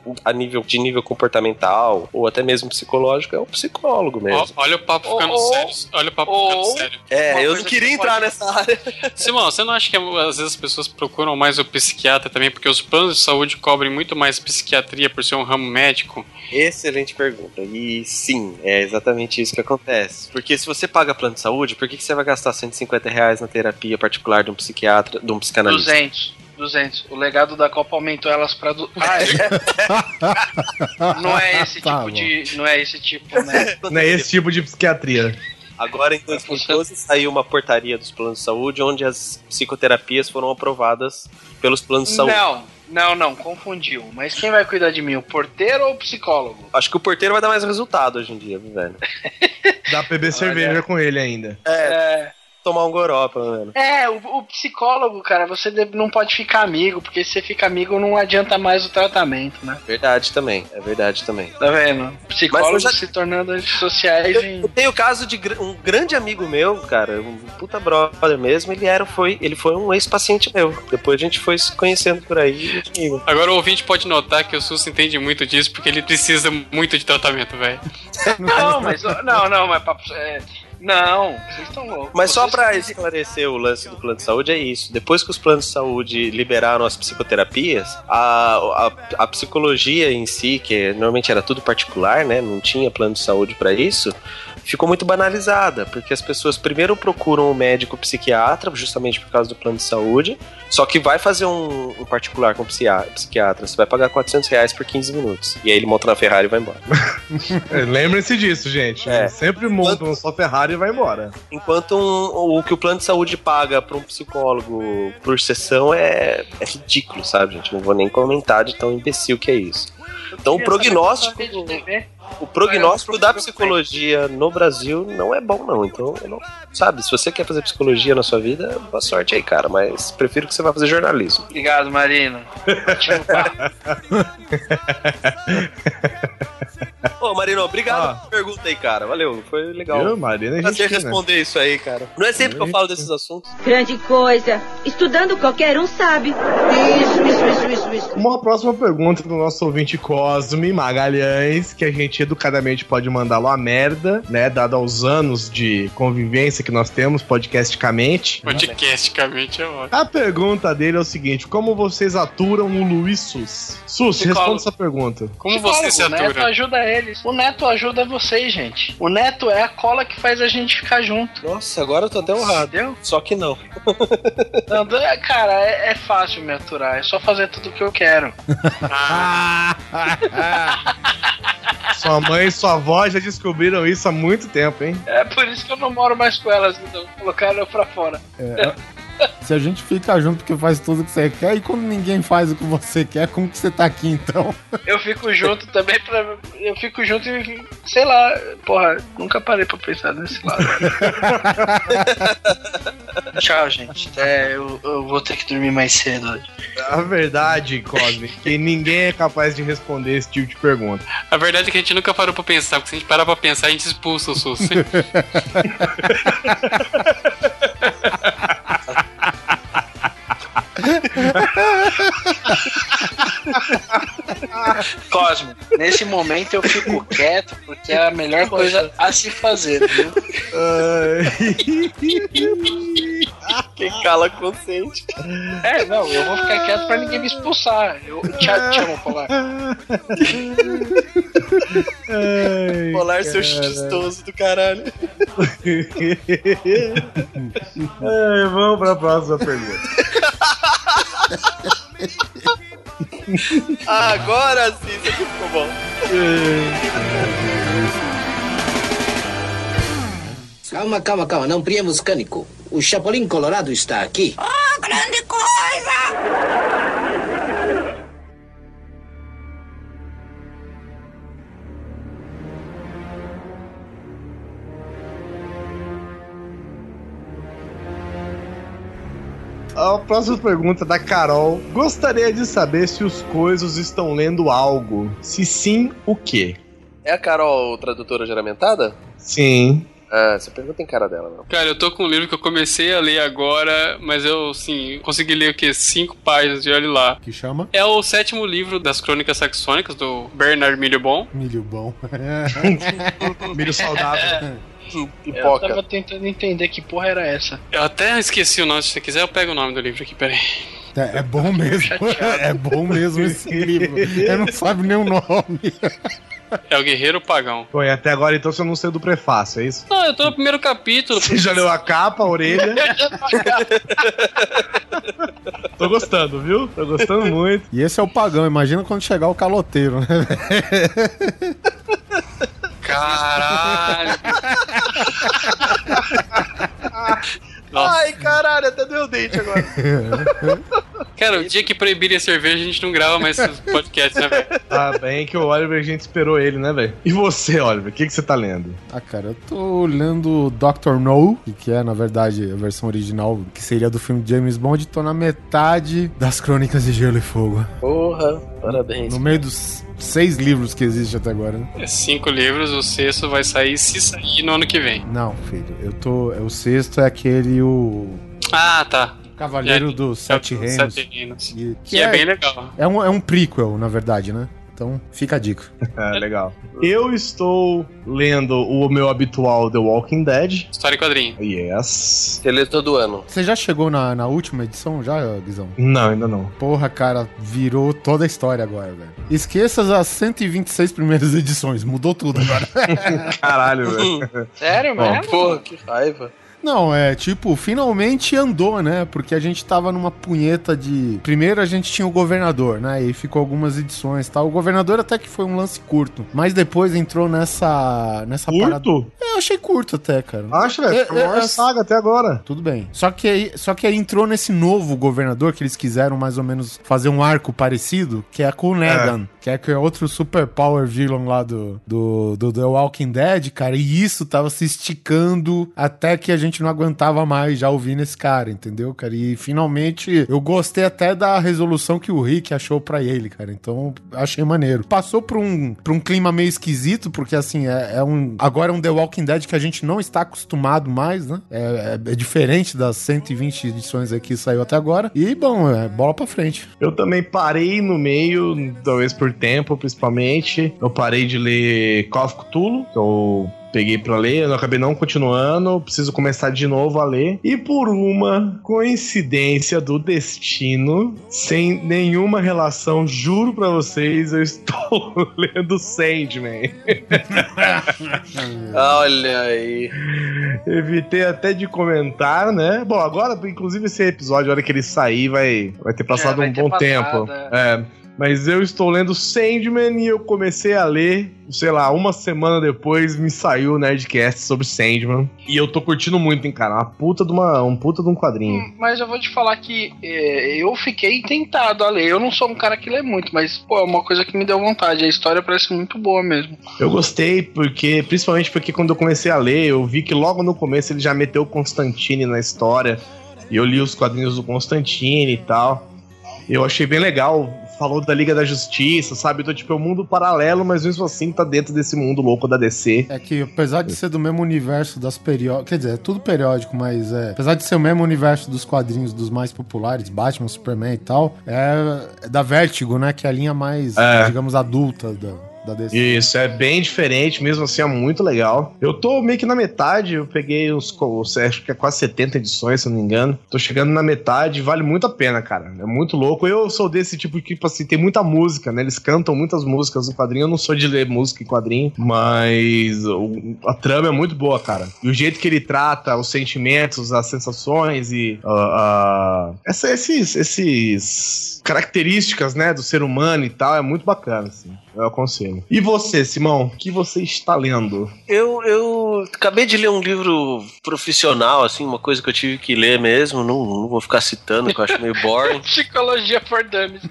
de nível comportamental ou até mesmo psicológico, é o psicólogo mesmo. Olha o papo ficando sério. Olha o papo ficando sério. Eu não queria entrar nessa área. Simão, você não acha que às vezes as pessoas procuram mais o psiquiatra também, porque os planos de saúde cobrem muito mais psiquiatria por ser um ramo médico? Excelente pergunta. E sim, é exatamente isso que acontece. Porque se você paga plano de saúde, por que você vai gastar R$150 na terapia particular de um psiquiatra, de um psicanalista? 200. O legado da Copa aumentou elas pra... Não é esse tipo de... Não é esse tipo, né? Não é esse tipo de psiquiatria. Agora, em 2012, saiu uma portaria dos planos de saúde onde as psicoterapias foram aprovadas pelos planos de saúde. Não, confundiu. Mas quem vai cuidar de mim, o porteiro ou o psicólogo? Acho que o porteiro vai dar mais resultado hoje em dia, velho. Dá pra beber cerveja com ele ainda. Tomar um goró, pelo menos. O psicólogo, cara, você não pode ficar amigo, porque se você fica amigo não adianta mais o tratamento, né? Verdade também. Tá vendo? Psicólogos se tornando antissociais. Eu tenho o caso de um grande amigo meu, cara, um puta brother mesmo, ele foi um ex-paciente meu. Depois a gente foi se conhecendo por aí. Agora o ouvinte pode notar que o Sussi entende muito disso, porque ele precisa muito de tratamento, velho. Não, vocês estão loucos. Mas só pra esclarecer o lance do plano de saúde, é isso. Depois que os planos de saúde liberaram as psicoterapias, a psicologia em si, que normalmente era tudo particular, né? Não tinha plano de saúde pra isso, ficou muito banalizada, porque as pessoas primeiro procuram o médico psiquiatra, justamente por causa do plano de saúde, só que vai fazer um particular com o psiquiatra, você vai pagar R$400 por 15 minutos, e aí ele monta na Ferrari e vai embora. Lembrem-se disso, gente. Sempre montam só Ferrari e vai embora. Enquanto o que o plano de saúde paga para um psicólogo por sessão é ridículo, sabe, gente? Não vou nem comentar de tão imbecil que é isso. Então o prognóstico da psicologia no Brasil não é bom, não. Então, sabe, se você quer fazer psicologia na sua vida, boa sorte aí, cara. Mas prefiro que você vá fazer jornalismo. Obrigado, Marina. Ô, Marino, obrigado pela pergunta aí, cara. Valeu, foi legal. Eu, Marina, prazer responder isso aí, cara. Não é sempre que eu falo desses assuntos. Grande coisa. Estudando qualquer um sabe. Isso. Uma próxima pergunta do nosso ouvinte Cosme Magalhães, que a gente educadamente pode mandá-lo a merda, né? Dado aos anos de convivência que nós temos, podcasticamente. Podcasticamente é ótimo. A pergunta dele é o seguinte: como vocês aturam o Luiz Sussi? Sussi, responda essa pergunta. Como você se atura? O Neto ajuda vocês, gente. O Neto é a cola que faz a gente ficar junto. Nossa, agora eu tô até honrado. Entendeu? Só que não. Cara, é fácil me aturar. É só fazer tudo o que eu quero. Sua mãe e sua avó já descobriram isso há muito tempo, hein? É por isso que eu não moro mais com elas, então. Colocaram eu pra fora. Se a gente fica junto porque faz tudo o que você quer, e quando ninguém faz o que você quer, como que você tá aqui, então? Eu fico junto também pra... Eu fico junto e... Sei lá, porra, nunca parei pra pensar nesse lado. Tchau, gente. Eu vou ter que dormir mais cedo hoje. A verdade, Cosme, que ninguém é capaz de responder esse tipo de pergunta. A verdade é que a gente nunca parou pra pensar, porque se a gente parar pra pensar, a gente expulsa o Sussi. Cosmo, nesse momento eu fico quieto porque é a melhor coisa a se fazer, viu? Quem cala consente. É, não, eu vou ficar quieto pra ninguém me expulsar. Eu te amo, Polar. Ai, Polar, seu chistoso do caralho. É, vamos pra próxima pergunta. Agora sim, isso aqui ficou bom. Calma, não priemos cânico. O Chapolin Colorado está aqui. Oh, grande coisa! A próxima pergunta da Carol. Gostaria de saber se os coisos estão lendo algo. Se sim, o quê? É a Carol, tradutora geramentada? Sim. Ah, essa pergunta tem cara dela, não. Cara, eu tô com um livro que eu comecei a ler agora, mas eu, assim, consegui ler o quê? 5 páginas de olho lá. Que chama? É o 7º livro das Crônicas Saxônicas, do Bernard Milhobon. Milhobon. Milho saudável. Pipoca. Eu tava tentando entender que porra era essa. Eu até esqueci o nome, se você quiser eu pego o nome do livro aqui, peraí. É bom mesmo, é bom mesmo esse livro. Eu não sabe nem o nome. É o Guerreiro Pagão. Pô, e até agora então você não sei do prefácio, é isso? Não, eu tô no primeiro capítulo. Você já leu a capa, a orelha? Tô gostando, viu? Tô gostando muito. E esse é o Pagão, imagina quando chegar o caloteiro, né? Caralho! Nossa. Ai, caralho, até doeu o dente agora. Cara, o dia que proibirem a cerveja, a gente não grava mais os podcasts, né, velho? Tá bem que o Oliver, a gente esperou ele, né, velho? E você, Oliver, o que você tá lendo? Ah, cara, eu tô lendo Dr. No, que é, na verdade, a versão original, que seria do filme James Bond. Tô na metade das Crônicas de Gelo e Fogo. Porra, parabéns. No meio dos 6 livros que existem até agora, né? É 5 livros, o 6º vai sair, se sair, no ano que vem. Não, filho, eu tô... O 6º é aquele... Ah, tá. Cavaleiro dos 7 Reinos. Que é bem legal. É um prequel, na verdade, né? Então, fica a dica. É, legal. Eu estou lendo o meu habitual The Walking Dead. História e quadrinho. Yes. Você lê todo ano. Você já chegou na última edição, já, Guizão? Não, ainda não. Porra, cara, virou toda a história agora, velho. Esqueça as 126 primeiras edições, mudou tudo agora. Caralho, velho. Sério, mano? Porra, que raiva. Não, é tipo, finalmente andou, né? Porque a gente tava numa punheta de... Primeiro a gente tinha o governador, né? E ficou algumas edições e tal. O governador até que foi um lance curto. Mas depois entrou nessa curto? Parada... Curto? É, eu achei curto até, cara. Acho, velho. Foi a maior saga até agora. Tudo bem. Só que aí entrou nesse novo governador, que eles quiseram mais ou menos fazer um arco parecido, que é com o Negan. Que é outro super power villain lá do The Walking Dead, cara. E isso tava se esticando até que a gente não aguentava mais já ouvindo esse cara, entendeu, cara? E finalmente eu gostei até da resolução que o Rick achou pra ele, cara. Então, achei maneiro. Passou por um clima meio esquisito, porque assim, agora é um The Walking Dead que a gente não está acostumado mais, né? É diferente das 120 edições aqui que saiu até agora. E, bom, bola pra frente. Eu também parei no meio, talvez por tempo, principalmente. Eu parei de ler Call of Cthulhu, que eu peguei pra ler, eu não acabei não continuando, preciso começar de novo a ler. E por uma coincidência do destino, sem nenhuma relação, juro pra vocês, eu estou lendo Sandman. Olha aí. Evitei até de comentar, né? Bom, agora, inclusive, esse episódio, a hora que ele sair, vai ter passado um bom tempo. Mas eu estou lendo Sandman e eu comecei a ler, sei lá, uma semana depois me saiu o Nerdcast sobre Sandman. E eu tô curtindo muito, hein, cara? Um puta de um quadrinho. Mas eu vou te falar que eu fiquei tentado a ler. Eu não sou um cara que lê muito, mas, pô, é uma coisa que me deu vontade. A história parece muito boa mesmo. Eu gostei, principalmente porque quando eu comecei a ler, eu vi que logo no começo ele já meteu o Constantine na história. E eu li os quadrinhos do Constantine e tal. Eu achei bem legal. falou da Liga da Justiça, sabe? Então, tipo, é um mundo paralelo, mas mesmo assim tá dentro desse mundo louco da DC. É que, apesar de ser do mesmo universo das periódicas, quer dizer, é tudo periódico, mas é, apesar de ser o mesmo universo dos quadrinhos dos mais populares, Batman, Superman e tal, é da Vertigo, né? Que é a linha mais, digamos, adulta da DC. Isso, é bem diferente, mesmo assim é muito legal. Eu tô meio que na metade, eu peguei acho que é quase 70 edições, se eu não me engano. Tô chegando na metade, vale muito a pena, cara. É muito louco. Eu sou desse tipo assim, tem muita música, né? Eles cantam muitas músicas no quadrinho. Eu não sou de ler música em quadrinho, mas a trama é muito boa, cara. E o jeito que ele trata os sentimentos, as sensações e esses características, né, do ser humano e tal, é muito bacana, assim. Eu aconselho. E você, Simão? O que você está lendo? Eu acabei de ler um livro profissional, assim, uma coisa que eu tive que ler mesmo, não vou ficar citando, porque eu acho meio boring. Psicologia for Dummies.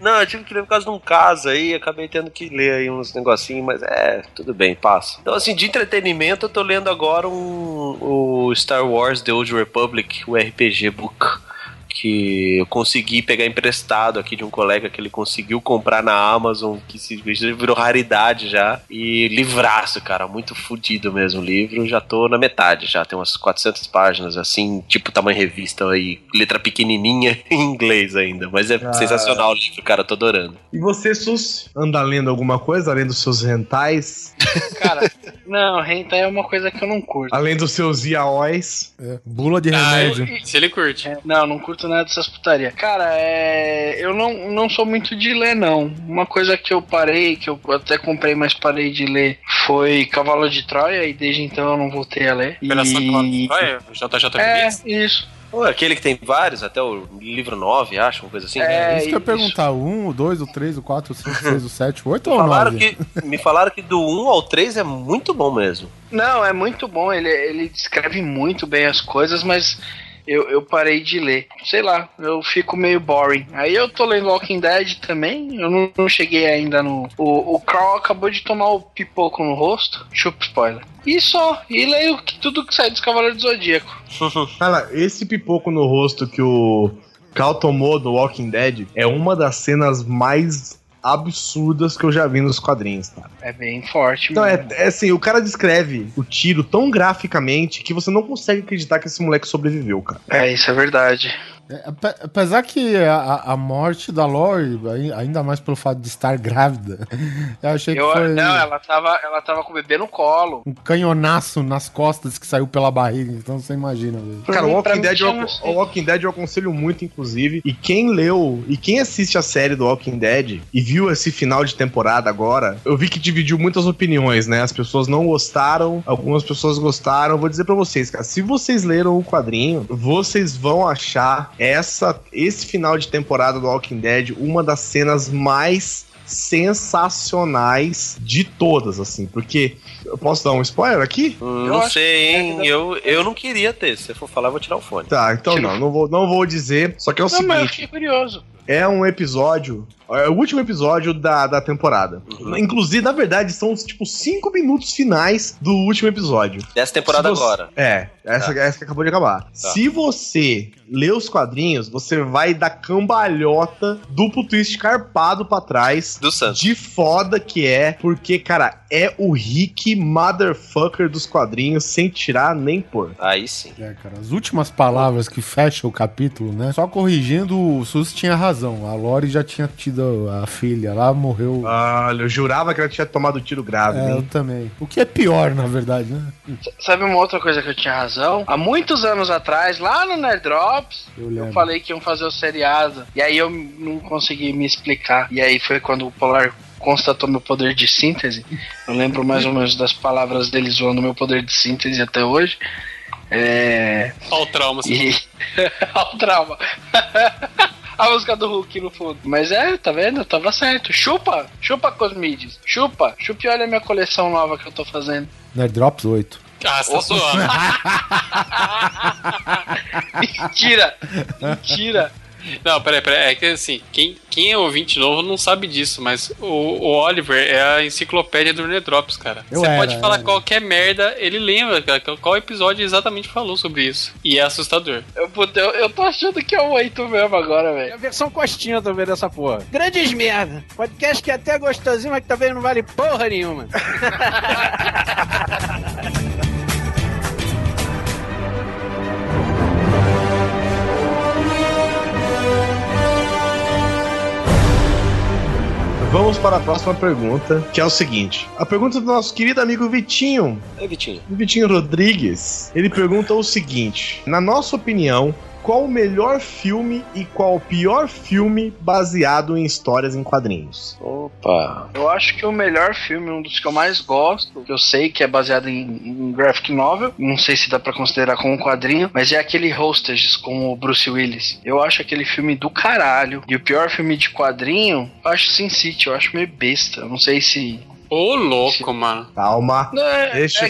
Não, eu tive que ler por causa de um caso aí, acabei tendo que ler aí uns negocinhos, mas tudo bem, passa. Então, assim, de entretenimento, eu tô lendo agora o Star Wars The Old Republic, o RPG Book, que eu consegui pegar emprestado aqui de um colega que ele conseguiu comprar na Amazon, que virou raridade já, e livraço, cara, muito fodido mesmo o livro, já tô na metade já, tem umas 400 páginas, assim, tipo tamanho revista aí, letra pequenininha em inglês ainda, mas sensacional o livro, cara, tô adorando. E você, Sus, anda lendo alguma coisa, além dos seus rentais? Cara, não, hentai é uma coisa que eu não curto. Além dos seus iaóis? Bula de remédio. Se ele curte. Não, não curto nada dessas putaria. Cara, eu não sou muito de ler, não. Uma coisa que eu parei, que eu até comprei, mas parei de ler, foi Cavalo de Troia, e desde então eu não voltei a ler. Operação Cavalo de Troia? JJ Feliz? Isso. Pô, aquele que tem vários, até o livro 9, acho, uma coisa assim. Isso que eu ia perguntar, o 1, o 2, o 3, o 4, o 5, o 6, o 7, o 8 ou o 9? Me falaram que do 1 ao 3 é muito bom mesmo. Não, é muito bom, ele descreve muito bem as coisas, mas eu parei de ler. Sei lá, eu fico meio boring. Aí eu tô lendo Walking Dead também. Eu não cheguei ainda no... O Carl acabou de tomar o pipoco no rosto. Chupa spoiler. E só. E leio tudo que sai dos Cavaleiros do Zodíaco. Cara, esse pipoco no rosto que o Carl tomou do Walking Dead é uma das cenas mais absurdas que eu já vi nos quadrinhos, cara. É bem forte, mano. Então, é assim, o cara descreve o tiro tão graficamente que você não consegue acreditar que esse moleque sobreviveu, cara. Isso é verdade. Apesar que a morte da Lori, ainda mais pelo fato de estar grávida, eu achei que foi... Não, ela tava com o bebê no colo. Um canhonaço nas costas que saiu pela barriga, então você imagina. Velho. Cara, o Walking Dead eu aconselho muito, inclusive, e quem leu, e quem assiste a série do Walking Dead e viu esse final de temporada agora, eu vi que dividiu muitas opiniões, né? As pessoas não gostaram, algumas pessoas gostaram. Vou dizer pra vocês, cara, se vocês leram o quadrinho, vocês vão achar esse final de temporada do Walking Dead uma das cenas mais sensacionais de todas, assim, porque... Eu posso dar um spoiler aqui? Não sei, hein? Eu não queria ter. Se você for falar, eu vou tirar o fone. Tá, então não vou dizer, só que é o seguinte... Mas eu fiquei curioso. É um episódio... É o último episódio da temporada. Uhum. Inclusive, na verdade, são tipo 5 minutos finais do último episódio. Dessa temporada agora. Essa que acabou de acabar. Tá. Se você ler os quadrinhos, você vai dar cambalhota, duplo twist carpado pra trás. Do Santos. De foda que é, porque, cara, é o Rick motherfucker dos quadrinhos, sem tirar nem pôr. Aí sim. Cara, as últimas palavras que fecham o capítulo, né? Só corrigindo, o Sus tinha razão. A Lori já tinha tido a filha lá, morreu. Ah, eu jurava que ela tinha tomado tiro grave. Eu também. O que é pior, na verdade, né? Sabe uma outra coisa que eu tinha razão? Há muitos anos atrás, lá no Nerd Drops, eu falei que iam fazer o seriado. E aí eu não consegui me explicar. E aí foi quando o Polar constatou meu poder de síntese. Eu lembro mais ou menos das palavras dele zoando meu poder de síntese até hoje. Olha o trauma. Olha o trauma. A música do Hulk no fundo. Mas tá vendo? Eu tava certo. Chupa! Chupa, Cosmides. Chupa! Chupa e olha a minha coleção nova que eu tô fazendo. Nerd Drops 8. Ah, você tá zoando. Mentira! Mentira! Não, peraí, é que assim, quem é ouvinte novo não sabe disso, mas o Oliver é a enciclopédia do Nerdrops, cara. Você pode falar qualquer merda, ele lembra, cara, qual episódio exatamente falou sobre isso. E é assustador. Eu tô achando que é o Heitor mesmo agora, velho. É a versão costinha também dessa porra. Grandes merda. Podcast que é até gostosinho, mas que talvez não vale porra nenhuma. Vamos para a próxima pergunta, que é o seguinte. A pergunta do nosso querido amigo Vitinho. É Vitinho. Vitinho Rodrigues. Ele pergunta o seguinte. Na nossa opinião, qual o melhor filme e qual o pior filme baseado em histórias em quadrinhos? Opa! Eu acho que o melhor filme, um dos que eu mais gosto, que eu sei que é baseado em graphic novel, não sei se dá pra considerar como um quadrinho, mas é aquele Hostages com o Bruce Willis. Eu acho aquele filme do caralho. E o pior filme de quadrinho, eu acho Sin City, eu acho meio besta. Eu não sei se... Ô, louco, mano! Calma! Deixa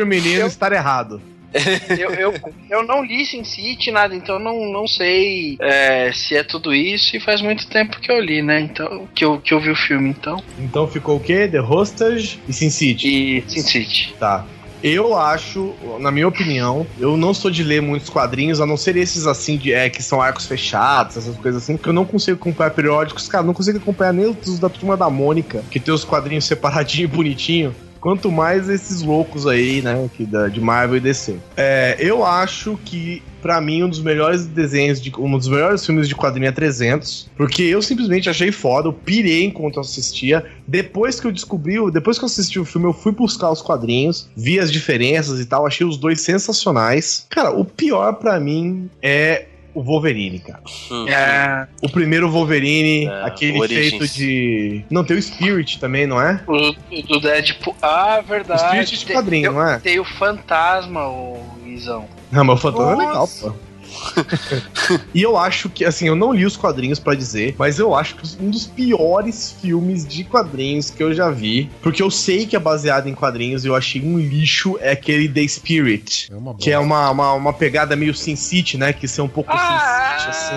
o menino estar errado. Eu não li Sin City, nada, então não sei se é tudo isso, e faz muito tempo que eu li, né? Então, que eu vi o filme, então. Então ficou o quê? The Hostage e Sin City. E Sin City. Tá. Eu acho, na minha opinião, eu não sou de ler muitos quadrinhos, a não ser esses assim, que são arcos fechados, essas coisas assim, porque eu não consigo acompanhar periódicos, cara, não consigo acompanhar nem os da Turma da Mônica, que tem os quadrinhos separadinhos e bonitinhos. Quanto mais esses loucos aí, né, que de Marvel e DC. Eu acho que, pra mim, um dos melhores filmes de quadrinho é 300, porque eu simplesmente achei foda, eu pirei enquanto eu assistia. Depois que eu assisti o filme, eu fui buscar os quadrinhos, vi as diferenças e tal, achei os dois sensacionais. Cara, o pior pra mim é... o Wolverine, cara. O primeiro Wolverine, aquele feito de... Não, tem o Spirit também, não é? O do Deadpool. Ah, verdade. O Spirit de quadrinho, não é? Tem o Fantasma, o Guizão. Não, mas o Fantasma é legal, pô. E eu acho que, assim, eu não li os quadrinhos pra dizer, mas eu acho que um dos piores filmes de quadrinhos que eu já vi, porque eu sei que é baseado em quadrinhos e eu achei um lixo, é aquele The Spirit, que é uma pegada meio Sin City, né, que ser um pouco Sin City, assim.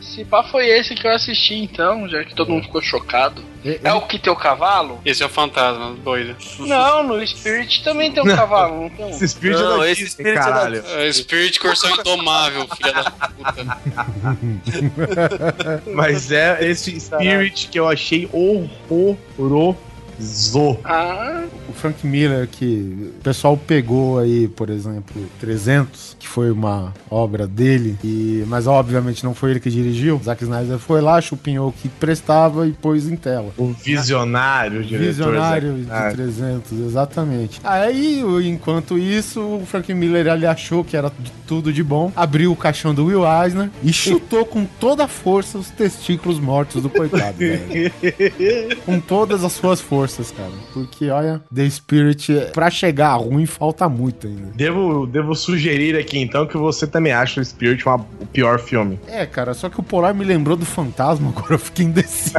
Se pá, foi esse que eu assisti, então, já que todo mundo ficou chocado. É o que tem o cavalo? Esse é o Fantasma, doido. Não, no Spirit também tem um cavalo. Não tem. Esse Spirit não, é esse Spirit, caralho. É o Spirit Corção Indomável, filha da puta. Mas é esse Spirit que eu achei horroroso. O Frank Miller, que o pessoal pegou aí, por exemplo, 300, que foi uma obra dele, mas obviamente não foi ele que dirigiu. O Zack Snyder foi lá, chupinhou o que prestava e pôs em tela. O visionário diretor. Visionário de 300, exatamente. Aí, enquanto isso, o Frank Miller ali achou que era tudo de bom, abriu o caixão do Will Eisner e chutou com toda a força os testículos mortos do coitado, velho. Com todas as suas forças. Cara, porque olha, The Spirit, pra chegar ruim, falta muito ainda. Devo sugerir aqui então que você também acha o Spirit o pior filme. É, cara, só que o Polar me lembrou do Fantasma, agora eu fiquei indeciso.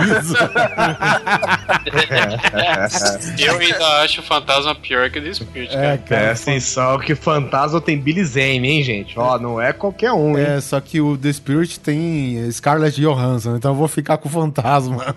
Eu ainda acho o Fantasma pior que o The Spirit, cara. Assim, só que Fantasma tem Billy Zane, hein, gente? Ó, não é qualquer um, hein? É, só que o The Spirit tem Scarlett Johansson, então eu vou ficar com o Fantasma.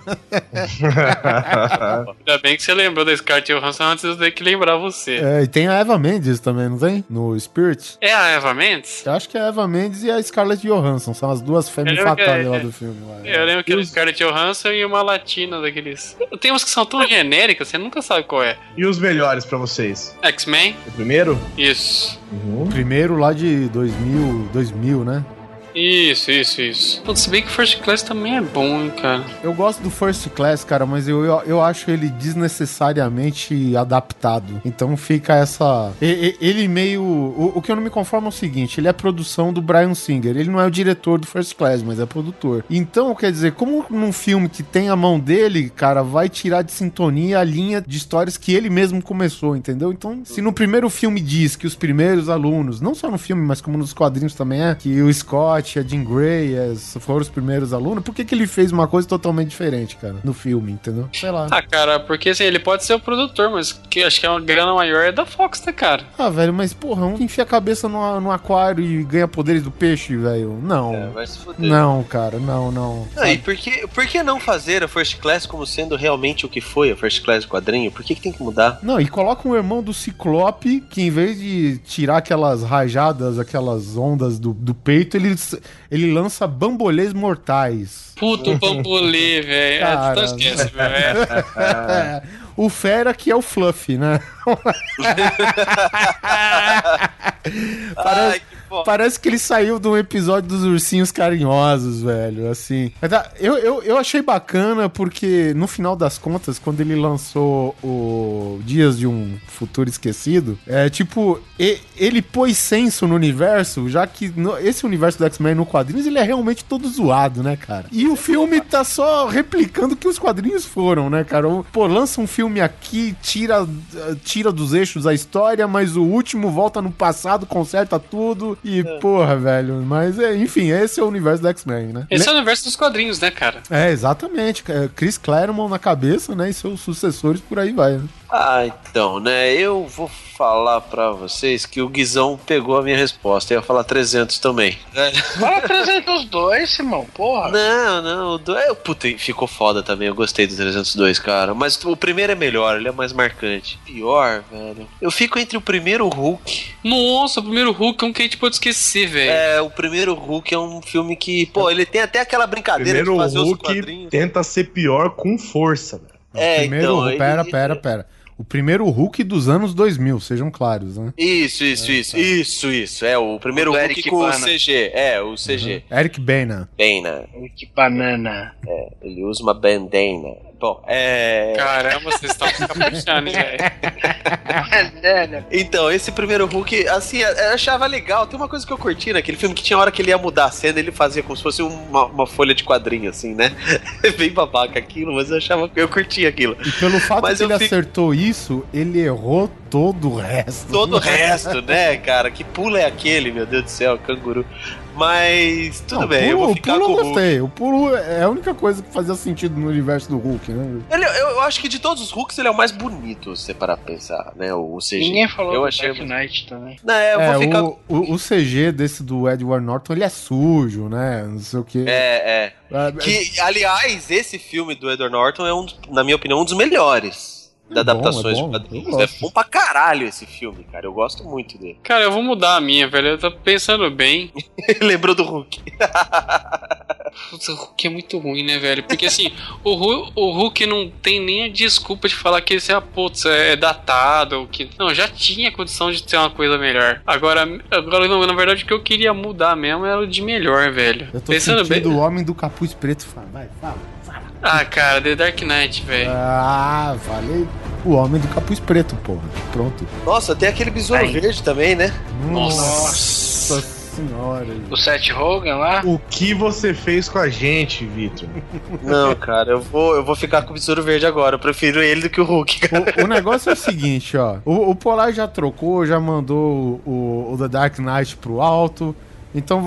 Ainda bem que você lembrou da Scarlett Johansson antes de eu ter que lembrar você. E tem a Eva Mendes também, não tem? No Spirit. É a Eva Mendes? Eu acho que é a Eva Mendes e a Scarlett Johansson. São as duas fêmeas fatais lá do filme. Eu lembro que era Scarlett Johansson e uma latina daqueles... Tem uns que são tão genéricas, você nunca sabe qual é. E os melhores pra vocês? X-Men. O primeiro? Isso. O primeiro lá de 2000, né? Isso. Pô, se bem que First Class também é bom, hein, cara. Eu gosto do First Class, cara, mas eu acho ele desnecessariamente adaptado. Então fica essa... Ele meio... O que eu não me conformo é o seguinte, ele é produção do Bryan Singer. Ele não é o diretor do First Class, mas é produtor. Então, quer dizer, como num filme que tem a mão dele, cara, vai tirar de sintonia a linha de histórias que ele mesmo começou, entendeu? Então, se no primeiro filme diz que os primeiros alunos, não só no filme, mas como nos quadrinhos também que o Scott Scott, a Jean Grey, foram os primeiros alunos, por que que ele fez uma coisa totalmente diferente, cara, no filme, entendeu? Sei lá. Ah, cara, porque assim, ele pode ser o produtor, mas que, acho que é uma grana maior é da Fox, né, cara? Ah, velho, mas porra, um que enfia a cabeça no aquário e ganha poderes do peixe, velho, não. É, vai se foder. Não, cara, não. Ah, e por que não fazer a First Class como sendo realmente o que foi a First Class do quadrinho? Por que que tem que mudar? Não, e coloca um irmão do Ciclope, que em vez de tirar aquelas rajadas, aquelas ondas do peito, ele lança bambolês mortais. Puto bambolê, velho. Ah, não esquece, velho. O Fera, que é o Fluffy, né? Parece... Ai, que... Parece que ele saiu de um episódio dos Ursinhos Carinhosos, velho, assim. Eu achei bacana porque, no final das contas, quando ele lançou o Dias de um Futuro Esquecido, ele pôs senso no universo, já que esse universo do X-Men no quadrinhos, ele é realmente todo zoado, né, cara? E o filme tá só replicando o que os quadrinhos foram, né, cara? Pô, lança um filme aqui, tira dos eixos a história, mas o último volta no passado, conserta tudo... E, porra, velho, mas, enfim, esse é o universo do X-Men, né? Esse é o universo dos quadrinhos, né, cara? É, exatamente. Chris Claremont na cabeça, né, e seus sucessores por aí vai, né? Ah, então, né, eu vou falar pra vocês que o Guizão pegou a minha resposta, eu ia falar 300 também. Fala 302, Simão, porra. Não, puta, ficou foda também, eu gostei do 302, cara, mas o primeiro é melhor, ele é mais marcante. Pior, velho, eu fico entre o primeiro Hulk. Nossa, o primeiro Hulk é um que a gente pode esquecer, velho. É, o primeiro Hulk é um filme que, pô, ele tem até aquela brincadeira primeiro de fazer Hulk os quadrinhos. Tenta ser pior com força, velho. É, primeiro, então... Pera. O primeiro Hulk dos anos 2000, sejam claros, né? Isso. É, o primeiro o Hulk Eric com Bana. O CG. É, o CG. Uhum. Eric Bana. Eric Banana. É, ele usa uma bandana. Bom, Caramba, vocês estão caprichando, velho. Então, esse primeiro Hulk, assim, eu achava legal. Tem uma coisa que eu curti naquele filme, que tinha hora que ele ia mudar a cena, ele fazia como se fosse uma folha de quadrinho, assim, né? Bem babaca aquilo, mas eu achava que eu curtia aquilo. E pelo fato mas que ele acertou isso, ele errou todo o resto. Todo o resto, né, cara? Que pulo é aquele, meu Deus do céu, canguru. Mas tudo não, bem, pulo, eu vou ficar com o Hulk. Eu gostei. O pulo é a única coisa que fazia sentido no universo do Hulk, né? Eu acho que de todos os Hulks ele é o mais bonito, se você parar pra pensar, né? O CG. Ninguém falou eu do achei Dark Knight também. Não, eu vou ficar... o CG desse do Edward Norton, ele é sujo, né? Não sei o que. Que, aliás, esse filme do Edward Norton é, na minha opinião, um dos melhores. Da adaptações de quadrinhos. É bom pra caralho esse filme, cara. Eu gosto muito dele. Cara, eu vou mudar a minha, velho. Eu tô pensando bem. Lembrou do Hulk. Putz, o Hulk é muito ruim, né, velho? Porque assim, o Hulk não tem nem a desculpa de falar que esse é datado ou que... Não, já tinha condição de ter uma coisa melhor. Agora não, na verdade, o que eu queria mudar mesmo era o de melhor, velho. Eu tô pensando bem. O homem do capuz preto fala, vai, fala. Ah, cara, The Dark Knight, velho. Ah, valeu. O homem do capuz preto, porra. Pronto. Nossa, tem aquele besouro verde também, né? Nossa. Senhora. O Seth Rogen lá? O que você fez com a gente, Vitor? Não, cara, eu vou ficar com o Besouro Verde agora. Eu prefiro ele do que o Hulk. O negócio é o seguinte, ó. O Polar já trocou, já mandou o The Dark Knight pro alto. Então,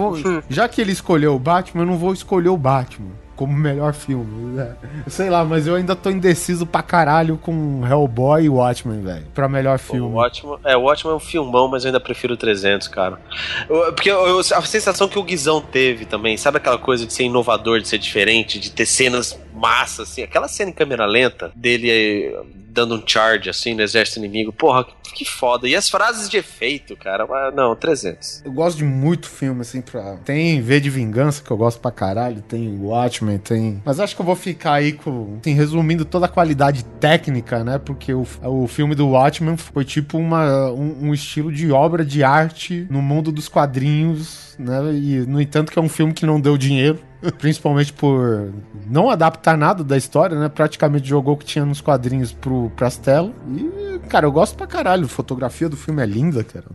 já que ele escolheu o Batman, eu não vou escolher o Batman como melhor filme, né? Sei lá, mas eu ainda tô indeciso pra caralho com Hellboy e Watchmen, velho, pra melhor filme. O Watchmen é um filmão, mas eu ainda prefiro 300, cara. Porque a sensação que o Guizão teve também, sabe aquela coisa de ser inovador, de ser diferente, de ter cenas massa, assim, aquela cena em câmera lenta dele dando um charge, assim, no exército inimigo, porra, que foda. E as frases de efeito, cara, mas não, 300. Eu gosto de muito filme, assim, tem V de Vingança, que eu gosto pra caralho, tem Watchmen, tem... Mas acho que eu vou ficar aí com, assim, resumindo toda a qualidade técnica, né, porque o filme do Watchmen foi tipo um estilo de obra de arte no mundo dos quadrinhos, né, e no entanto que é um filme que não deu dinheiro, principalmente por não adaptar nada da história, né? Praticamente jogou o que tinha nos quadrinhos pras telas. E, cara, eu gosto pra caralho. A fotografia do filme é linda, cara.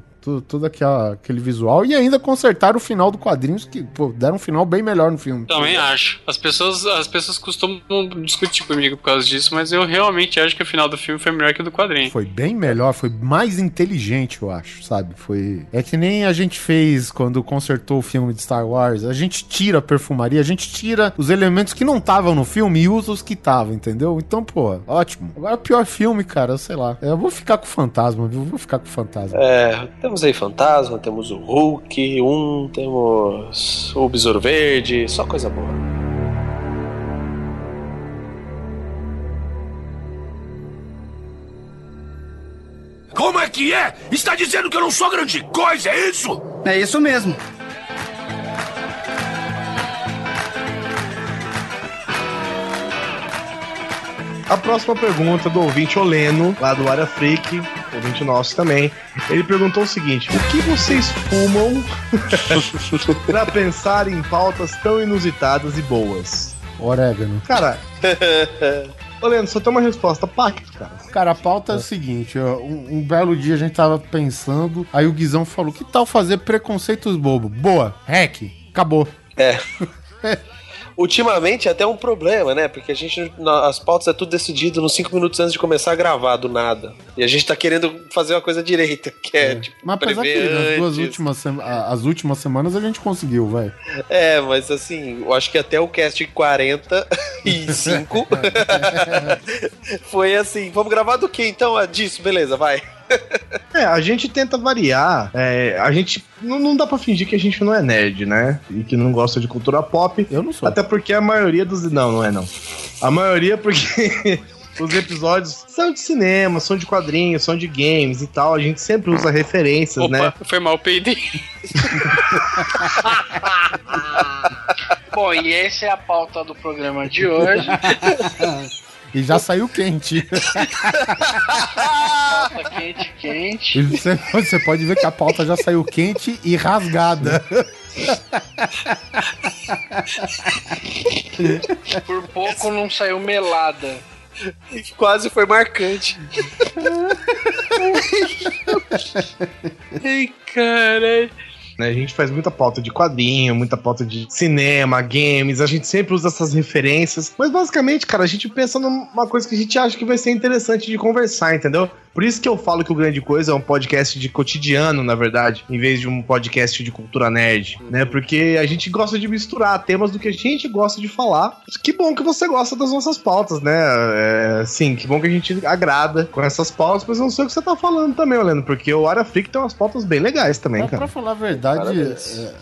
Todo aquele visual. E ainda consertaram o final do quadrinho, que pô, deram um final bem melhor no filme. Também acho. As pessoas costumam discutir comigo por causa disso, mas eu realmente acho que o final do filme foi melhor que o do quadrinho. Foi bem melhor, foi mais inteligente, eu acho, sabe? Foi... É que nem a gente fez quando consertou o filme de Star Wars. A gente tira a perfumaria, a gente tira os elementos que não estavam no filme e usa os que estavam, entendeu? Então, pô, ótimo. Agora, pior filme, cara, sei lá. Eu vou ficar com o Fantasma, viu? Vou ficar com o Fantasma. É... Temos aí Fantasma, temos o Hulk, temos o Besouro Verde, só coisa boa. Como é que é? Está dizendo que eu não sou grande coisa, é isso? É isso mesmo. A próxima pergunta do ouvinte Oleno, lá do Área Freak, ouvinte nosso também. Ele perguntou o seguinte: o que vocês fumam pra pensar em pautas tão inusitadas e boas? Orégano. Cara... Oleno, só tem uma resposta, pacto, cara. Cara, a pauta é o seguinte, ó, um belo dia a gente tava pensando, aí o Guizão falou, que tal fazer preconceitos bobos? Boa, hack, acabou. É... Ultimamente é até um problema, né? Porque a gente, as pautas é tudo decidido nos 5 minutos antes de começar a gravar, do nada. E a gente tá querendo fazer uma coisa direita, que é, tipo, mas apesar que nas últimas semanas a gente conseguiu, velho. É, mas assim, eu acho que até o cast 45 foi assim, vamos gravar do que então? Ah, disso, beleza, vai. É, a gente tenta variar, a gente não dá pra fingir que a gente não é nerd, né? E que não gosta de cultura pop. Eu não sou. Até porque a maioria dos... Não é não. A maioria porque os episódios são de cinema, são de quadrinhos, são de games e tal. A gente sempre usa referências, opa, né? Foi mal, peidei. Bom, e essa é a pauta do programa de hoje. E já saiu quente. Pauta quente. E você pode ver que a pauta já saiu quente e rasgada. Por pouco não saiu melada. Quase foi marcante. Ei, caralho. A gente faz muita pauta de quadrinho, muita pauta de cinema, games, a gente sempre usa essas referências, mas basicamente, cara, a gente pensa numa coisa que a gente acha que vai ser interessante de conversar, entendeu? Por isso que eu falo que o Grande Coisa é um podcast de cotidiano, na verdade, em vez de um podcast de cultura nerd, né? Porque a gente gosta de misturar temas do que a gente gosta de falar. Que bom que você gosta das nossas pautas, né? É, sim, que bom que a gente agrada com essas pautas, mas eu não sei o que você tá falando também, Leandro, porque o Área Freak tem umas pautas bem legais também, cara. Pra falar a verdade,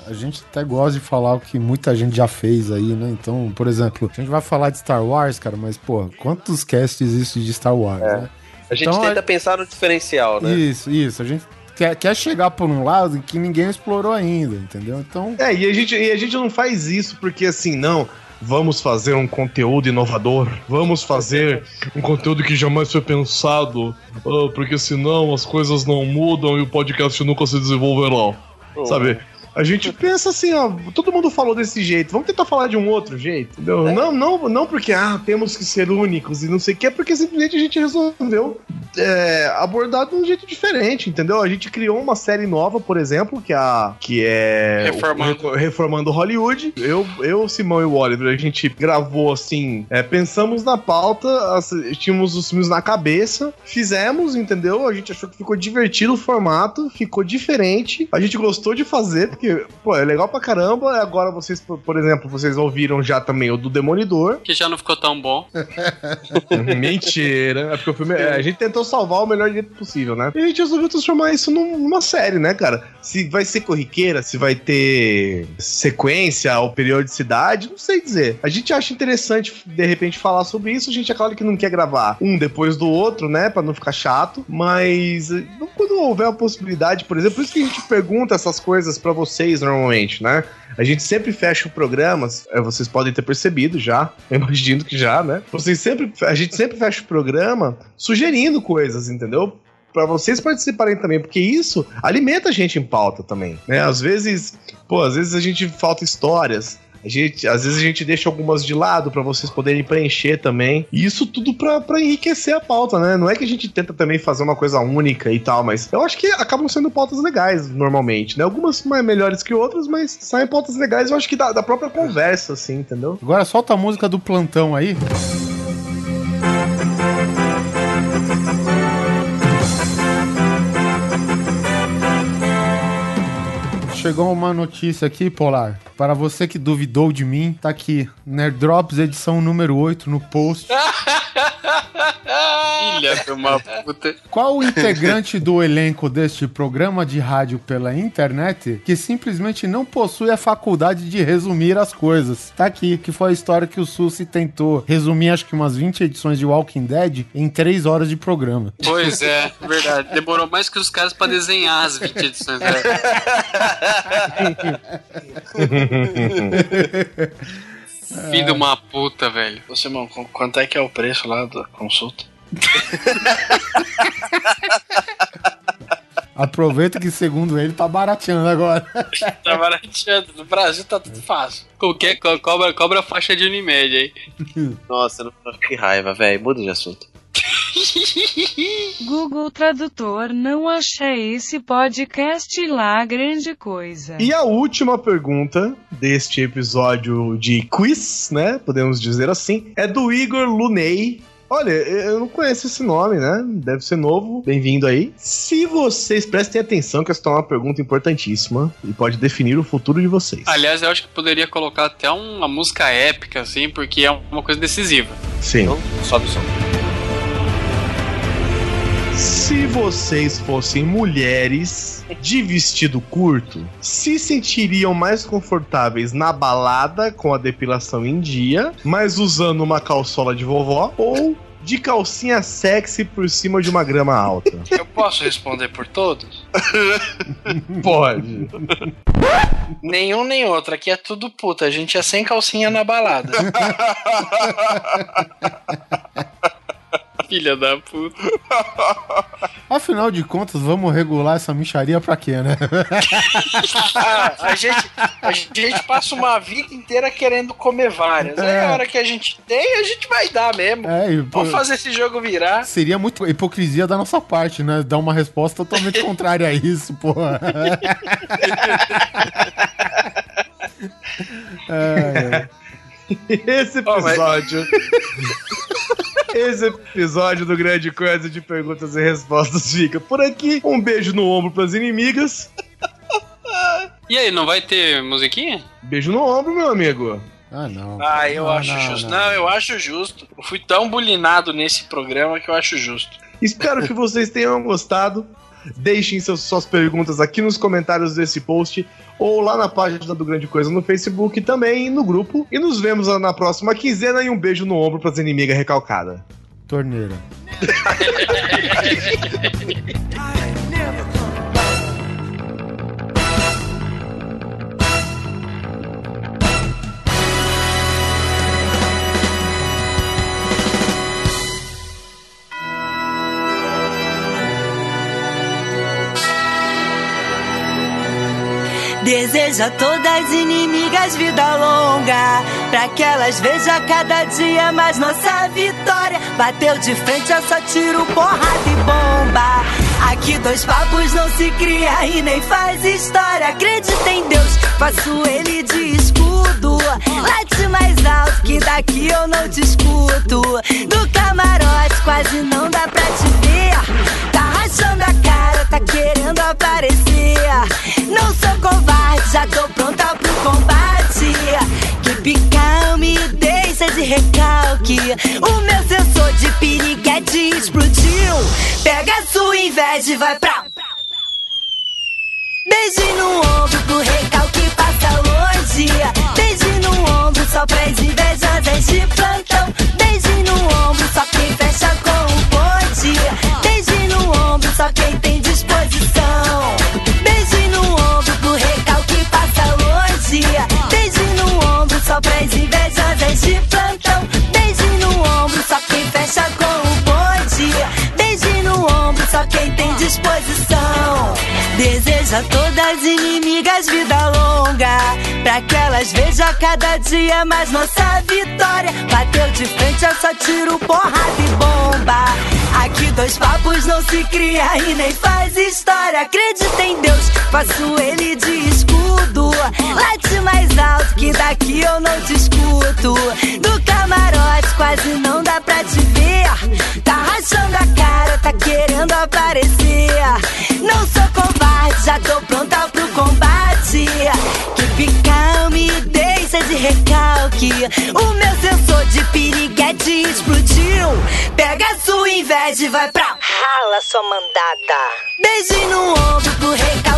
a gente até gosta de falar o que muita gente já fez aí, né? Então, por exemplo, a gente vai falar de Star Wars, cara, mas, pô, quantos casts existem de Star Wars, né? A gente então, tenta pensar no diferencial, né? Isso. A gente quer chegar por um lado que ninguém explorou ainda, entendeu? Então... É, e a gente não faz isso porque, assim, não, vamos fazer um conteúdo inovador, vamos fazer um conteúdo que jamais foi pensado, porque senão as coisas não mudam e o podcast nunca se desenvolverá, sabe? A gente pensa assim, ó, todo mundo falou desse jeito, vamos tentar falar de um outro jeito, entendeu? É. Não porque, temos que ser únicos e não sei o que, é porque simplesmente a gente resolveu abordar de um jeito diferente, entendeu? A gente criou uma série nova, por exemplo, que é Reformando Hollywood. Eu, o Simão e o Oliver, a gente gravou assim, pensamos na pauta, tínhamos os filmes na cabeça, fizemos, entendeu? A gente achou que ficou divertido o formato, ficou diferente, a gente gostou de fazer, que, pô, é legal pra caramba. Agora vocês, por exemplo, vocês ouviram já também o do Demolidor. Que já não ficou tão bom. Mentira. É porque o filme, a gente tentou salvar o melhor jeito possível, né? E a gente resolveu transformar isso numa série, né, cara? Se vai ser corriqueira, se vai ter sequência ou periodicidade, não sei dizer. A gente acha interessante, de repente, falar sobre isso. A gente é claro que não quer gravar um depois do outro, né? Pra não ficar chato. Mas quando houver a possibilidade, por exemplo, por isso que a gente pergunta essas coisas pra vocês. Normalmente, né? A gente sempre fecha o programa, vocês podem ter percebido já, imagino que já, né? A gente sempre fecha o programa sugerindo coisas, entendeu? Pra vocês participarem também, porque isso alimenta a gente em pauta também, né? Às vezes a gente falta histórias, A gente, às vezes a gente deixa algumas de lado pra vocês poderem preencher também. E isso tudo pra enriquecer a pauta, né? Não é que a gente tenta também fazer uma coisa única e tal, mas eu acho que acabam sendo pautas legais normalmente, né? Algumas mais melhores que outras, mas saem pautas legais, eu acho que da própria conversa, assim, entendeu? Agora solta a música do plantão aí. Chegou uma notícia aqui, Polar. Para você que duvidou de mim, tá aqui. Nerdrops edição número 8 no post. Filha de uma puta. Qual o integrante do elenco deste programa de rádio pela internet que simplesmente não possui a faculdade de resumir as coisas? Tá aqui, que foi a história que o Sussi tentou resumir acho que umas 20 edições de Walking Dead em 3 horas de programa. Pois é, verdade. Demorou mais que os caras pra desenhar as 20 edições. Né? Filho de uma puta, velho. Ô Simão, quanto é que é o preço lá da consulta? Aproveita que, segundo ele, tá barateando agora. Tá barateando. No Brasil tá tudo fácil. Qualquer cobra a faixa de Unimed aí. Nossa, que raiva, velho. Muda de assunto. Google Tradutor, não achei esse podcast lá, grande coisa. E a última pergunta deste episódio de quiz, né? Podemos dizer assim, é do Igor Lunei. Olha, eu não conheço esse nome, né? Deve ser novo. Bem-vindo aí. Se vocês prestem atenção, que essa é uma pergunta importantíssima e pode definir o futuro de vocês. Aliás, eu acho que poderia colocar até uma música épica, assim, porque é uma coisa decisiva. Sim. Então, sobe o som. Se vocês fossem mulheres de vestido curto, se sentiriam mais confortáveis na balada com a depilação em dia, mas usando uma calçola de vovó, ou de calcinha sexy por cima de uma grama alta? Eu posso responder por todos? Pode. Nenhum nem outro, aqui é tudo puta, a gente é sem calcinha na balada. Filha da puta. Afinal de contas, vamos regular essa micharia pra quê, né? A gente passa uma vida inteira querendo comer várias. É. Aí a hora que a gente tem, a gente vai dar mesmo. Vamos fazer esse jogo virar. Seria muito hipocrisia da nossa parte, né? Dar uma resposta totalmente contrária a isso, porra. Esse episódio do Grande Coisa de Perguntas e Respostas fica por aqui. Um beijo no ombro pras inimigas. E aí, não vai ter musiquinha? Beijo no ombro, meu amigo. Ah, não. Ah, eu acho justo. Eu fui tão bulinado nesse programa que eu acho justo. Espero que vocês tenham gostado. Deixem suas perguntas aqui nos comentários desse post ou lá na página do Grande Coisa no Facebook, também no grupo. E nos vemos na próxima quinzena e um beijo no ombro para as inimigas recalcadas. Torneira. Desejo a todas inimigas vida longa, pra que elas vejam cada dia mais nossa vitória. Bateu de frente, é só tiro, porrada e bomba. Aqui dois papos não se cria e nem faz história. Acredita em Deus, faço ele de escudo. Late mais alto que daqui eu não te escuto. Do camarote quase não dá pra te ver. Tá rachando a cara, tá querendo aparecer. Não sou covarde, já tô pronta pro combate. Que picar me deixa de recalque. O meu sensor de piriguete explodiu. Pega a sua inveja e vai pra... Beijo no ombro pro recalque passa longe. Beijo no ombro só pra as invejosas de plantão. Beijo no ombro só quem fecha com o ponte. Beijo no ombro só quem tem disposição. Beijo no ombro pro recalque passa longe. Beijo no ombro só pra as invejosas de plantão. Beijo no ombro só quem fecha com o ponte. Beijo no ombro só quem tem disposição. Desejo a todas inimigas vida longa. pra que elas vejam cada dia mais nossa vitória. Bateu de frente, é só tiro, porrada e bomba. Aqui dois papos não se cria e nem faz história. Acredita em Deus, faço ele de escudo. Late mais alto que daqui eu não te escuto. Do camarote quase não dá pra te ver. Tá rachando a cara, tá querendo aparecer. Não sou covarde, já tô pronta pro combate. Keep calm e deixa de recalque. O meu sensor de piriguete explodiu. Pega a sua inveja e vai pra rala sua mandada. Beijinho no ombro pro recalque.